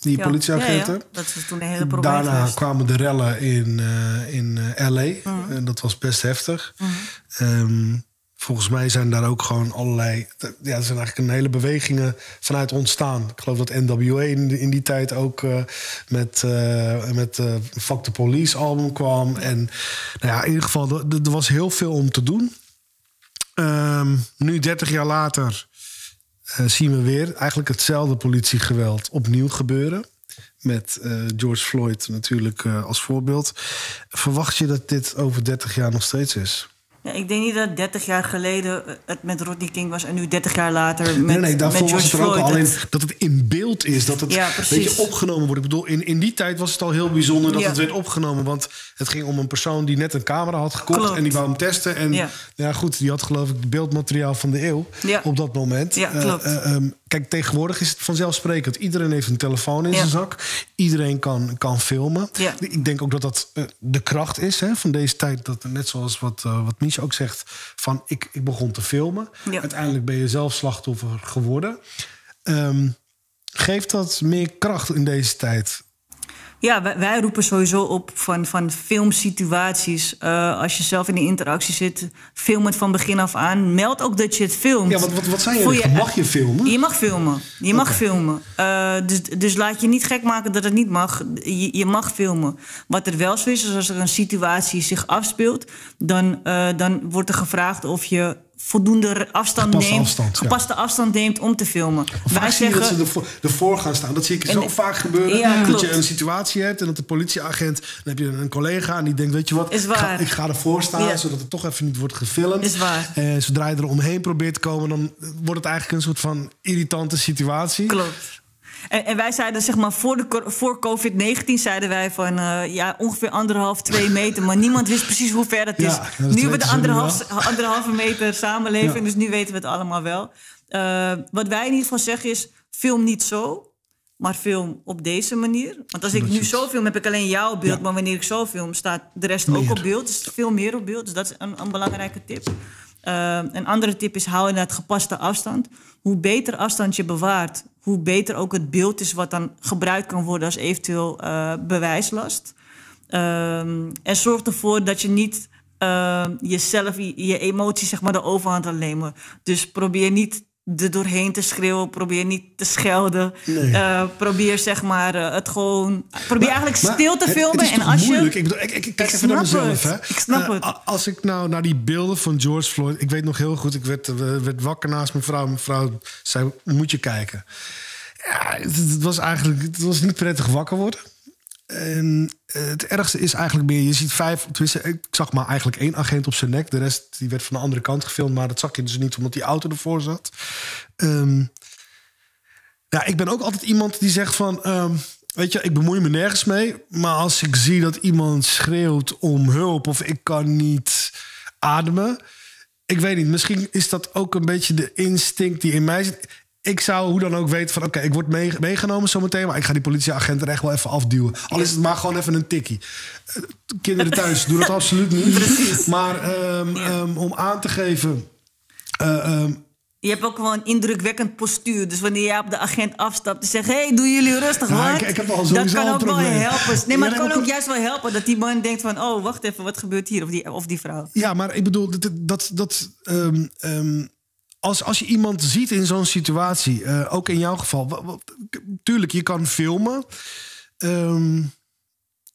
Die ja, politieagenten. Ja, ja. Dat was toen een hele probleem. Daarna geweest. kwamen de rellen in, uh, in L A. Mm. En dat was best heftig. Mm. Um, Volgens mij zijn daar ook gewoon allerlei... Ja, er zijn eigenlijk een hele bewegingen vanuit ontstaan. Ik geloof dat N W A in die, in die tijd ook uh, met, uh, met uh, Fuck the Police album kwam. En nou ja, in ieder geval, er, er was heel veel om te doen. Um, nu, dertig jaar later, uh, zien we weer eigenlijk hetzelfde politiegeweld opnieuw gebeuren. Met uh, George Floyd natuurlijk uh, als voorbeeld. Verwacht je dat dit over dertig jaar nog steeds is? Ja, ik denk niet dat dertig jaar geleden het met Rodney King was... en nu dertig jaar later met Nee, nee daarvoor was het er ook al in dat het in beeld is. Dat het ja, een beetje opgenomen wordt. Ik bedoel, in, in die tijd was het al heel bijzonder dat ja. het werd opgenomen. Want het ging om een persoon die net een camera had gekocht... Klopt. En die wou hem testen. En ja. ja, goed, die had geloof ik beeldmateriaal van de eeuw ja. op dat moment. Ja, klopt. Uh, uh, um, Kijk, tegenwoordig is het vanzelfsprekend. Iedereen heeft een telefoon in ja. zijn zak. Iedereen kan, kan filmen. Ja. Ik denk ook dat dat uh, de kracht is hè, van deze tijd. Dat, net zoals wat, uh, wat Micha ook zegt, van ik, ik begon te filmen. Ja. Uiteindelijk ben je zelf slachtoffer geworden. Um, geeft dat meer kracht in deze tijd? Ja, wij, wij roepen sowieso op van, van filmsituaties. Uh, als je zelf in die interactie zit, film het van begin af aan. Meld ook dat je het filmt. Ja, wat, wat, wat zijn jullie? Mag je filmen? Je mag filmen. Je okay. mag filmen. Uh, dus, dus laat je niet gek maken dat het niet mag. Je, je mag filmen. Wat er wel zo is, is als er een situatie zich afspeelt... dan, uh, dan wordt er gevraagd of je... voldoende afstand gepaste neemt, afstand, gepaste ja. afstand neemt om te filmen. Vaak Wij zie zeggen, je dat ze ervoor, ervoor gaan staan. Dat zie ik zo de, vaak gebeuren. Ja, dat klopt. Je een situatie hebt en dat de politieagent... dan heb je een collega en die denkt, weet je wat... Is waar. Ga, ik ga ervoor staan, ja. zodat het toch even niet wordt gefilmd. Is waar. Eh, zodra je er omheen probeert te komen... dan wordt het eigenlijk een soort van irritante situatie. Klopt. En, en wij zeiden, zeg maar, voor, de, voor COVID negentien zeiden wij van... Uh, ja, ongeveer anderhalf, twee meter. Maar niemand wist precies hoe ver dat is. Ja, dat nu we de anderhalf, anderhalve meter samenleven. Ja. Dus nu weten we het allemaal wel. Uh, wat wij in ieder geval zeggen is... film niet zo, maar film op deze manier. Want als ik nu zo film, heb ik alleen jou op beeld. Ja. Maar wanneer ik zo film, staat de rest meer. ook op beeld. Dus veel meer op beeld. Dus dat is een, een belangrijke tip. Uh, een andere tip is, hou inderdaad gepaste afstand. Hoe beter afstand je bewaart... hoe beter ook het beeld is wat dan gebruikt kan worden... als eventueel uh, bewijslast. Um, en zorg ervoor dat je niet uh, jezelf, je, je emoties... zeg maar de overhand aan nemen. Dus probeer niet er doorheen te schreeuwen. Probeer niet te schelden. Nee. Uh, probeer zeg maar uh, het gewoon... Probeer maar, eigenlijk maar, stil te het, filmen. Het is en als moeilijk. Je, ik, bedoel, ik, ik, ik kijk ik even naar mezelf. Hè. Ik snap uh, het. Als ik nou naar die beelden van George Floyd... Ik weet nog heel goed, ik werd, uh, werd wakker naast mijn vrouw. Mijn vrouw zei, moet je kijken. Ja, het, het was eigenlijk het was niet prettig wakker worden. En het ergste is eigenlijk meer... je ziet vijf, ik zag maar eigenlijk één agent op zijn nek. De rest die werd van de andere kant gefilmd... maar dat zag je dus niet omdat die auto ervoor zat. Um, ja, ik ben ook altijd iemand die zegt van... Um, weet je, ik bemoei me nergens mee... maar als ik zie dat iemand schreeuwt om hulp... of ik kan niet ademen... ik weet niet, misschien is dat ook een beetje de instinct die in mij zit... Ik zou hoe dan ook weten van oké, okay, ik word mee, meegenomen zometeen... maar ik ga die politieagent er echt wel even afduwen. Al is het maar gewoon even een tikkie. Kinderen thuis, doen dat absoluut niet. Precies. Maar um, um, om aan te geven... Uh, um, je hebt ook wel een indrukwekkend postuur. Dus wanneer jij op de agent afstapt en zegt... hé, hey, doen jullie rustig, nou, wat? Ik, ik heb al dat kan ook wel helpen. Nee, maar ja, het kan ook een... juist wel helpen dat die man denkt van... oh, wacht even, wat gebeurt hier? Of die, of die vrouw. Ja, maar ik bedoel, dat... dat, dat um, um, Als, als je iemand ziet in zo'n situatie, uh, ook in jouw geval... Wat, wat, tuurlijk, je kan filmen. Um,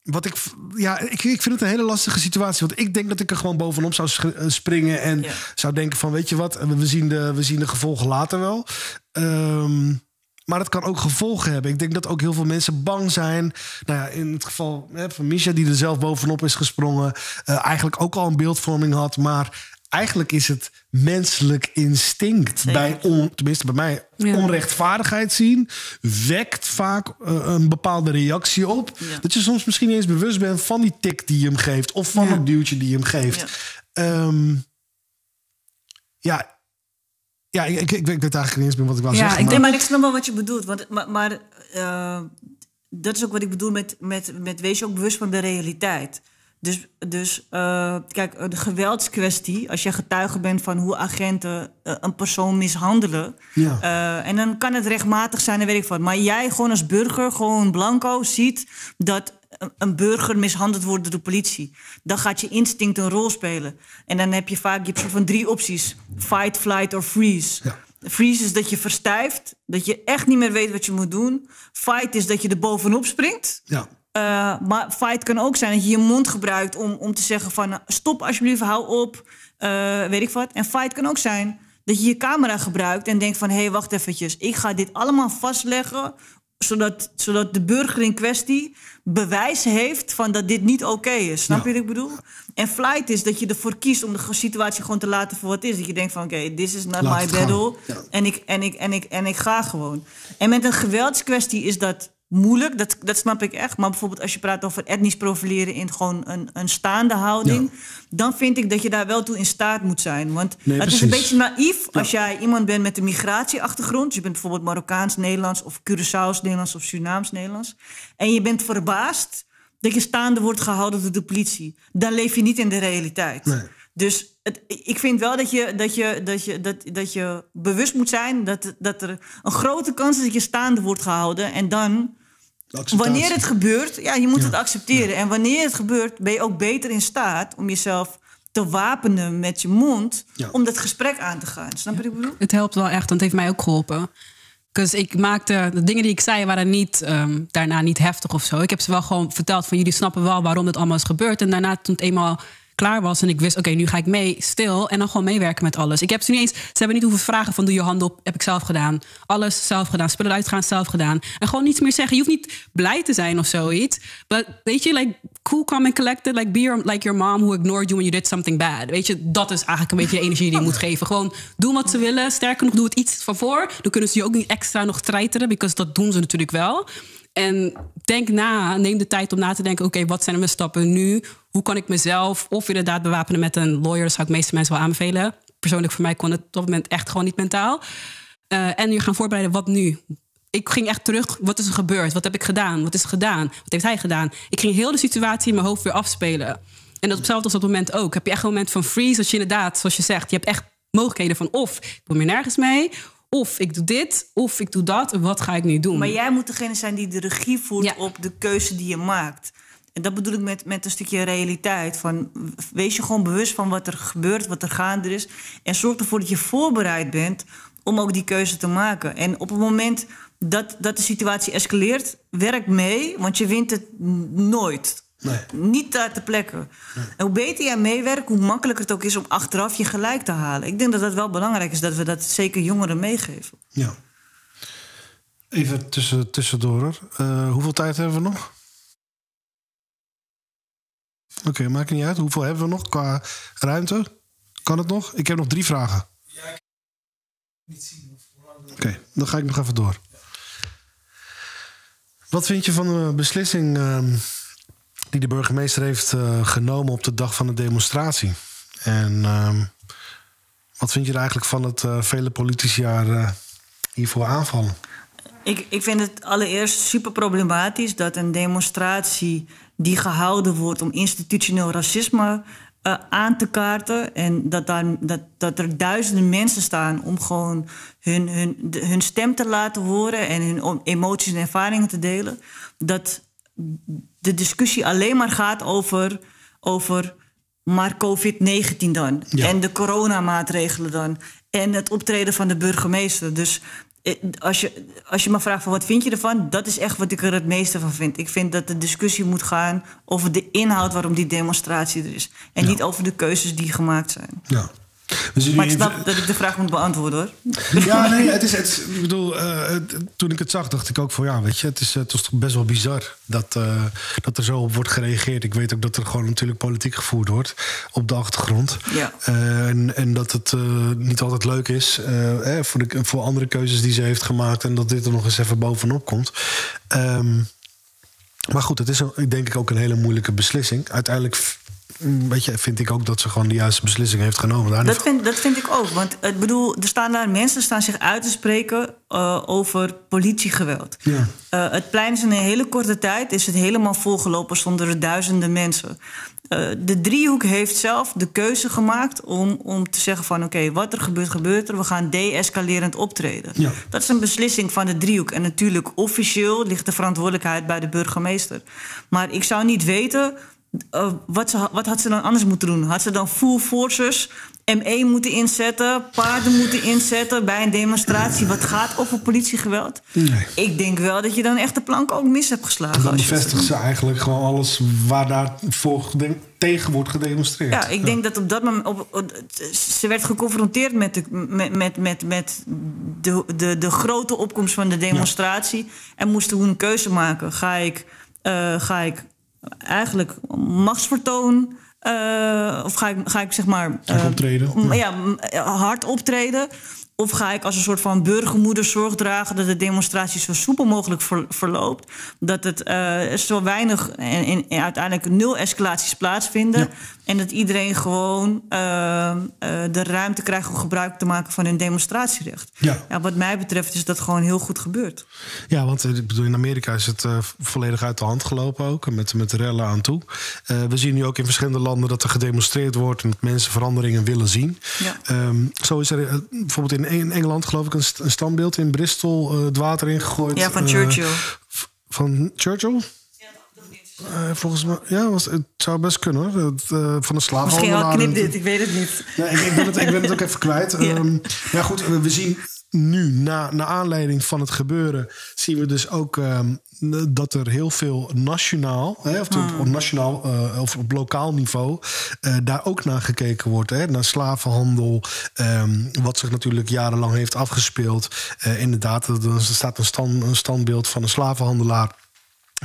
wat ik, ja, ik, ik vind het een hele lastige situatie. Want ik denk dat ik er gewoon bovenop zou springen... en ja. zou denken van, weet je wat, we zien de, we zien de gevolgen later wel. Um, maar het kan ook gevolgen hebben. Ik denk dat ook heel veel mensen bang zijn. Nou ja, in het geval hè, van Misha, die er zelf bovenop is gesprongen... Uh, eigenlijk ook al een beeldvorming had, maar... Eigenlijk is het menselijk instinct, ja. bij on, tenminste bij mij, ja. onrechtvaardigheid zien... wekt vaak uh, een bepaalde reactie op. Ja. Dat je soms misschien eens bewust bent van die tik die je hem geeft... of van ja. het duwtje die je hem geeft. Ja, um, ja, ja ik, ik, ik weet eigenlijk niet eens meer wat ik wou ja, zeggen. Ik denk, maar ik snap wel wat je bedoelt. Want, maar maar uh, dat is ook wat ik bedoel met, met, met wees je ook bewust van de realiteit... Dus, dus uh, kijk, de geweldskwestie... als je getuige bent van hoe agenten uh, een persoon mishandelen... Ja. Uh, en dan kan het rechtmatig zijn, en weet ik wat. Maar jij gewoon als burger, gewoon blanco, ziet... dat een burger mishandeld wordt door de politie. Dan gaat je instinct een rol spelen. En dan heb je vaak je hebt van drie opties. Fight, flight of freeze. Ja. Freeze is dat je verstijft. Dat je echt niet meer weet wat je moet doen. Fight is dat je er bovenop springt. Ja. Uh, maar fight kan ook zijn dat je je mond gebruikt om, om te zeggen van... stop alsjeblieft, hou op, uh, weet ik wat. En fight kan ook zijn dat je je camera gebruikt en denkt van... hé, hey, wacht eventjes, ik ga dit allemaal vastleggen... Zodat, zodat de burger in kwestie bewijs heeft van dat dit niet oké okay is. Snap ja. je wat ik bedoel? En flight is dat je ervoor kiest om de situatie gewoon te laten voor wat is. Dat je denkt van oké, okay, this is not Laat my battle. Ja. En, ik, en, ik, en, ik, en ik ga gewoon. En met een geweldskwestie is dat... moeilijk, dat, dat snap ik echt. Maar bijvoorbeeld als je praat over etnisch profileren... in gewoon een, een staande houding... Ja. dan vind ik dat je daar wel toe in staat moet zijn. Want nee, het precies. is een beetje naïef ja. als jij iemand bent met een migratieachtergrond. Dus je bent bijvoorbeeld Marokkaans-Nederlands... of Curaçao's-Nederlands of Surinaams-Nederlands. En je bent verbaasd dat je staande wordt gehouden door de politie. Dan leef je niet in de realiteit. Nee. Dus... Het, ik vind wel dat je, dat je, dat je, dat, dat je bewust moet zijn... Dat, dat er een grote kans is dat je staande wordt gehouden... en dan Wanneer het gebeurt, ja, je moet ja. het accepteren. Ja. En wanneer het gebeurt, ben je ook beter in staat om jezelf te wapenen met je mond ja. om dat gesprek aan te gaan. Snap je ja. wat ik bedoel? Het helpt wel echt, want het heeft mij ook geholpen. Dus ik maakte, de dingen die ik zei waren niet, um, daarna niet heftig of zo. Ik heb ze wel gewoon verteld van jullie snappen wel waarom dat allemaal is gebeurd. En daarna, toen het eenmaal klaar was en ik wist, oké, okay, nu ga ik mee, stil. En dan gewoon meewerken met alles. Ik heb ze niet eens, ze hebben niet hoeven vragen van doe je hand op, heb ik zelf gedaan. Alles zelf gedaan, spullen uitgaan, zelf gedaan. En gewoon niets meer zeggen. Je hoeft niet blij te zijn of zoiets. Maar weet je, like cool, calm and collected. Like be your, like your mom who ignored you when you did something bad. Weet je, dat is eigenlijk een beetje de energie die je moet geven. Gewoon doen wat ze willen. Sterker nog, doe het iets van voor. Dan kunnen ze je ook niet extra nog treiteren, because dat doen ze natuurlijk wel. En denk na, neem de tijd om na te denken... oké, okay, wat zijn mijn stappen nu? Hoe kan ik mezelf of inderdaad bewapenen met een lawyer? Dat zou ik meeste mensen wel aanbevelen. Persoonlijk voor mij kon het op dat moment echt gewoon niet mentaal. Uh, en je gaan voorbereiden, wat nu? Ik ging echt terug, wat is er gebeurd? Wat heb ik gedaan? Wat is er gedaan? Wat heeft hij gedaan? Ik ging heel de situatie in mijn hoofd weer afspelen. En dat hetzelfde als op dat moment ook. Heb je echt een moment van freeze, dat je inderdaad, zoals je zegt... je hebt echt mogelijkheden van of ik kom hier nergens mee... of ik doe dit, of ik doe dat, wat ga ik nu doen? Maar jij moet degene zijn die de regie voert ja. op de keuze die je maakt. En dat bedoel ik met, met een stukje realiteit. Van, wees je gewoon bewust van wat er gebeurt, wat er gaande is. En zorg ervoor dat je voorbereid bent om ook die keuze te maken. En op het moment dat, dat de situatie escaleert, werk mee, want je wint het nooit. Nee. Niet daar te plekken. Nee. En hoe beter jij meewerkt, hoe makkelijker het ook is om achteraf je gelijk te halen. Ik denk dat dat wel belangrijk is, dat we dat zeker jongeren meegeven. Ja. Even tussen, tussendoor. Uh, hoeveel tijd hebben we nog? Oké, okay, maakt niet uit. Hoeveel hebben we nog qua ruimte? Kan het nog? Ik heb nog drie vragen. Ja, ik kan niet zien hoe lang. Oké, okay, dan ga ik nog even door. Ja. Wat vind je van de beslissing... Um, die de burgemeester heeft uh, genomen op de dag van de demonstratie. En uh, wat vind je er eigenlijk van dat uh, vele politici haar, uh, hiervoor aanvallen? Ik, ik vind het allereerst super problematisch dat een demonstratie... die gehouden wordt om institutioneel racisme uh, aan te kaarten... en dat, daar, dat, dat er duizenden mensen staan om gewoon hun, hun, de, hun stem te laten horen... en hun emoties en ervaringen te delen... dat de discussie alleen maar gaat over, over maar COVID negentien dan. Ja. En de coronamaatregelen dan. En het optreden van de burgemeester. Dus als je, als je me vraagt van wat vind je ervan... dat is echt wat ik er het meeste van vind. Ik vind dat de discussie moet gaan over de inhoud waarom die demonstratie er is. En ja. niet over de keuzes die gemaakt zijn. Ja. Dus maar ik snap even... dat ik de vraag moet beantwoorden, hoor. Ja, nee, het is... Het is ik bedoel, uh, het, toen ik het zag, dacht ik ook van... ja, weet je, het, is, het was toch best wel bizar dat, uh, dat er zo op wordt gereageerd. Ik weet ook dat er gewoon natuurlijk politiek gevoerd wordt op de achtergrond. Ja. Uh, en, en dat het uh, niet altijd leuk is uh, eh, voor, de, voor andere keuzes die ze heeft gemaakt... en dat dit er nog eens even bovenop komt. Um, maar goed, het is een, denk ik ook een hele moeilijke beslissing. Uiteindelijk... Weet je, vind ik ook dat ze gewoon de juiste beslissing heeft genomen. Daar dat, niet... vind, dat vind ik ook. Want ik bedoel, er staan daar mensen staan zich uit te spreken uh, over politiegeweld. Ja. Uh, het plein is in een hele korte tijd is het helemaal volgelopen zonder duizenden mensen. Uh, de driehoek heeft zelf de keuze gemaakt om, om te zeggen van... oké, okay, wat er gebeurt, gebeurt er. We gaan deescalerend optreden. Ja. Dat is een beslissing van de driehoek. En natuurlijk, officieel ligt de verantwoordelijkheid bij de burgemeester. Maar ik zou niet weten... Uh, wat, ze, wat had ze dan anders moeten doen? Had ze dan full forces, M E moeten inzetten... paarden moeten inzetten bij een demonstratie... wat gaat over politiegeweld? Nee. Ik denk wel dat je dan echt de plank ook mis hebt geslagen. Dan bevestigt ze eigenlijk gewoon alles... waar daarvoor tegen wordt gedemonstreerd. Ja, ik denk ja. dat op dat moment... Op, op, ze werd geconfronteerd met de, met, met, met de, de, de grote opkomst van de demonstratie... Ja. en moest toen een keuze maken. Ga ik... Uh, ga ik eigenlijk machtsvertoon, uh, of ga ik, ga ik zeg maar... Uh, optreden. Ja, hard optreden. Of ga ik als een soort van burgermoeder zorg dragen... dat de demonstratie zo soepel mogelijk ver, verloopt. Dat het uh, zo weinig en, en, en uiteindelijk nul escalaties plaatsvinden. Ja. En dat iedereen gewoon uh, uh, de ruimte krijgt... om gebruik te maken van hun demonstratierecht. Ja. Ja, wat mij betreft is dat gewoon heel goed gebeurd. Ja, want ik bedoel, in Amerika is het uh, volledig uit de hand gelopen ook. Met, met de rellen aan toe. Uh, we zien nu ook in verschillende landen dat er gedemonstreerd wordt... en dat mensen veranderingen willen zien. Ja. Um, zo is er uh, bijvoorbeeld in In Engeland geloof ik een standbeeld in Bristol uh, het water ingegooid. Ja, van Churchill. Uh, Van Churchill? Uh, volgens mij, ja, was, het zou best kunnen hoor. Het, uh, van de slaven. Misschien al knip dit, ik weet het niet. Ja, ik, ik, ben het, ik ben het ook even kwijt. Ja, um, ja goed, we, we zien nu, na, na aanleiding van het gebeuren, zien we dus ook um, dat er heel veel nationaal, hè, of ah. op, op nationaal uh, of op lokaal niveau, uh, daar ook naar gekeken wordt. Hè, naar slavenhandel, um, wat zich natuurlijk jarenlang heeft afgespeeld. Uh, inderdaad, er staat een, stand, een standbeeld van een slavenhandelaar.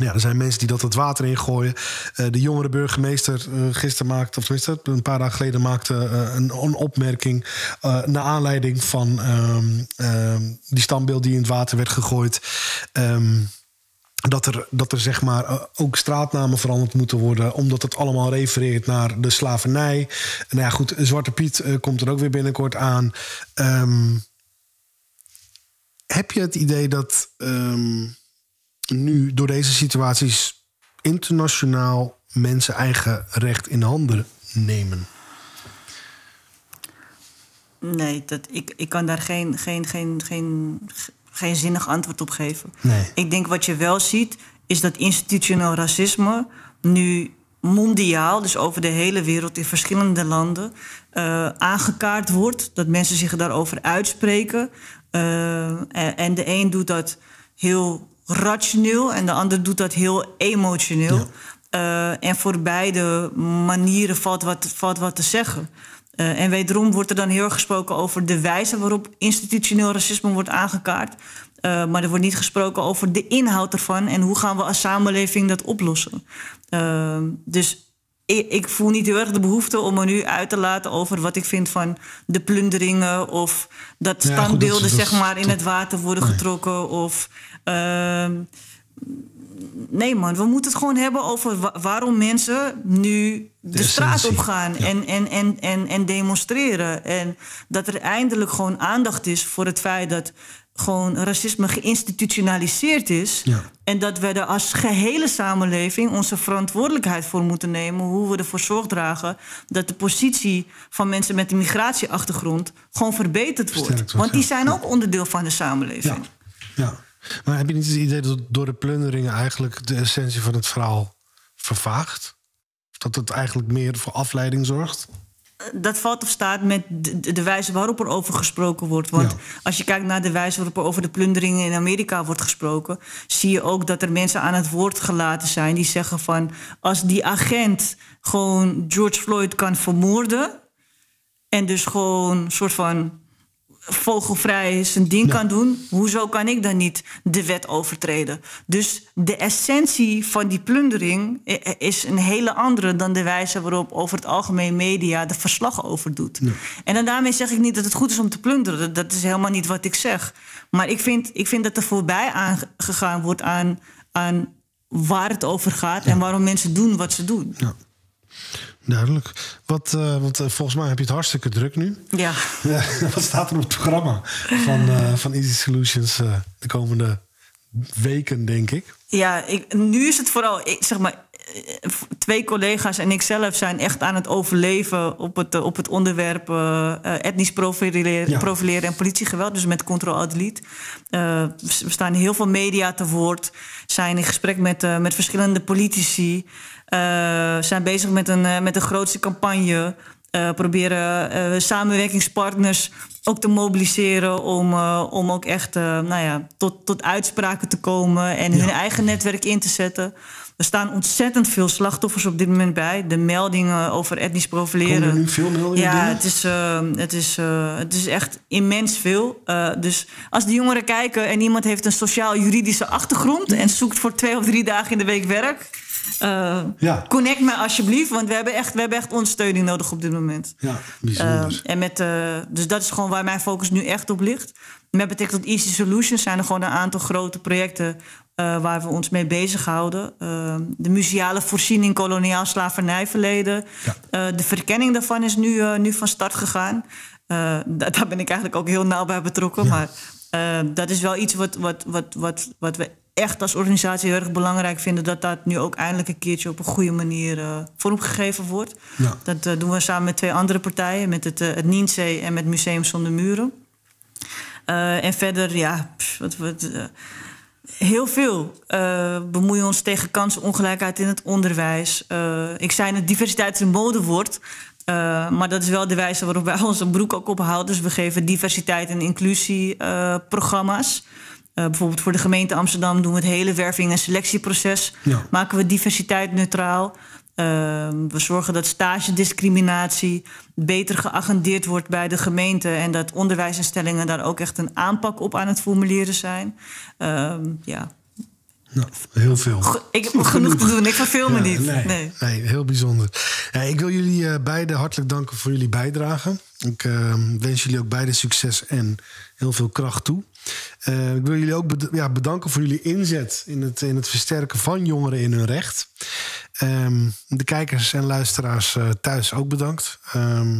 Ja, er zijn mensen die dat het water ingooien. Uh, de jongere burgemeester uh, gisteren maakte, of tenminste een paar dagen geleden maakte uh, een onopmerking uh, naar aanleiding van um, um, die standbeeld die in het water werd gegooid. Um, dat er, dat er zeg maar uh, ook straatnamen veranderd moeten worden, omdat het allemaal refereert naar de slavernij. Nou ja, goed, Zwarte Piet uh, komt er ook weer binnenkort aan. Um, heb je het idee dat Um, nu door deze situaties internationaal mensen eigen recht in handen nemen? Nee, dat, ik, ik kan daar geen, geen, geen, geen, geen zinnig antwoord op geven. Nee. Ik denk wat je wel ziet, is dat institutioneel racisme nu mondiaal, dus over de hele wereld, in verschillende landen, uh, aangekaart wordt. Dat mensen zich daarover uitspreken. Uh, en, en de een doet dat heel rationeel en de ander doet dat heel emotioneel. Ja. Uh, en voor beide manieren valt wat, valt wat te zeggen. Uh, en wederom wordt er dan heel erg gesproken over de wijze waarop institutioneel racisme wordt aangekaart. Uh, maar er wordt niet gesproken over de inhoud ervan en hoe gaan we als samenleving dat oplossen. Uh, dus ik, ik voel niet heel erg de behoefte om me nu uit te laten over wat ik vind van de plunderingen of dat standbeelden ja, goed, dat, dat, zeg maar, in dat, het water worden nee. getrokken of Uh, nee man, we moeten het gewoon hebben over wa waarom mensen nu de, de straat op gaan ja. en, en, en, en, en demonstreren. En dat er eindelijk gewoon aandacht is voor het feit dat gewoon racisme geïnstitutionaliseerd is. Ja. En dat we er als gehele samenleving onze verantwoordelijkheid voor moeten nemen, hoe we ervoor zorg dragen dat de positie van mensen met een migratieachtergrond gewoon verbeterd wordt. Sterk, want die ja. zijn ook onderdeel van de samenleving. Ja, ja. Maar heb je niet het idee dat door de plunderingen eigenlijk de essentie van het verhaal vervaagt? Of dat het eigenlijk meer voor afleiding zorgt? Dat valt of staat met de, de wijze waarop er over gesproken wordt. Want ja. als je kijkt naar de wijze waarop er over de plunderingen in Amerika wordt gesproken, zie je ook dat er mensen aan het woord gelaten zijn die zeggen van, als die agent gewoon George Floyd kan vermoorden en dus gewoon een soort van vogelvrij zijn ding ja. kan doen, hoezo kan ik dan niet de wet overtreden? Dus de essentie van die plundering is een hele andere dan de wijze waarop over het algemeen media de verslag over doet. Ja. En dan daarmee zeg ik niet dat het goed is om te plunderen. Dat is helemaal niet wat ik zeg. Maar ik vind, ik vind dat er voorbij aangegaan wordt aan, aan waar het over gaat ja. en waarom mensen doen wat ze doen. Ja. Duidelijk. Wat, uh, want uh, volgens mij heb je het hartstikke druk nu. Ja. ja wat staat er op het programma van, uh, van Easy Solutions uh, de komende weken, denk ik? Ja, ik, nu is het vooral, zeg maar, twee collega's en ikzelf zijn echt aan het overleven op het, op het onderwerp uh, etnisch profileren, ja. profileren en politiegeweld. Dus met Control All Delete. Uh, we staan heel veel media te woord. Zijn in gesprek met, uh, met verschillende politici. Uh, zijn bezig met een, uh, met een grootste campagne. Uh, proberen uh, samenwerkingspartners ook te mobiliseren om, uh, om ook echt uh, nou ja, tot, tot uitspraken te komen en ja. hun eigen netwerk in te zetten. Er staan ontzettend veel slachtoffers op dit moment bij. De meldingen over etnisch profileren. Komen er nu veel meldingen? Ja, het is, uh, het, is, uh, het is echt immens veel. Uh, dus als de jongeren kijken en iemand heeft een sociaal-juridische achtergrond en zoekt voor twee of drie dagen in de week werk, Uh, ja. connect me alsjeblieft, want we hebben echt, we hebben echt ondersteuning nodig op dit moment. Ja, bijzonder. Uh, en met, uh, dus dat is gewoon waar mijn focus nu echt op ligt. Met betrekking tot Easy Solutions zijn er gewoon een aantal grote projecten Uh, waar we ons mee bezighouden. Uh, de museale voorziening koloniaal slavernijverleden. Ja. Uh, de verkenning daarvan is nu, uh, nu van start gegaan. Uh, da daar ben ik eigenlijk ook heel nauw bij betrokken. Ja. Maar uh, dat is wel iets wat, wat, wat, wat, wat we echt als organisatie heel erg belangrijk vinden, dat dat nu ook eindelijk een keertje op een goede manier uh, vormgegeven wordt. Ja. Dat uh, doen we samen met twee andere partijen, met het, uh, het NiNsee en met Museum Zonder Muren. Uh, en verder, ja, pff, wat... wat uh, Heel veel. Uh, bemoeien ons tegen kansenongelijkheid in het onderwijs. Uh, ik zei dat diversiteit een modewoord. Uh, maar dat is wel de wijze waarop wij onze broek ook ophouden. Dus we geven diversiteit en inclusie uh, programma's. Uh, bijvoorbeeld voor de gemeente Amsterdam doen we het hele werving- en selectieproces. Ja. Maken we diversiteit neutraal. Uh, we zorgen dat stagediscriminatie beter geagendeerd wordt bij de gemeente. En dat onderwijsinstellingen daar ook echt een aanpak op aan het formuleren zijn. Uh, ja. Nou, heel veel. Ik heb genoeg te doen, ik verveel me ja, niet. Nee, nee. nee, heel bijzonder. Ja, ik wil jullie uh, beiden hartelijk danken voor jullie bijdrage. Ik uh, wens jullie ook beide succes en heel veel kracht toe. Uh, ik wil jullie ook bed- ja, bedanken voor jullie inzet in het, in het versterken van jongeren in hun recht. Um, de kijkers en luisteraars uh, thuis ook bedankt. Um,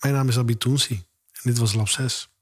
mijn naam is Abid Tunzi en dit was Lab zes.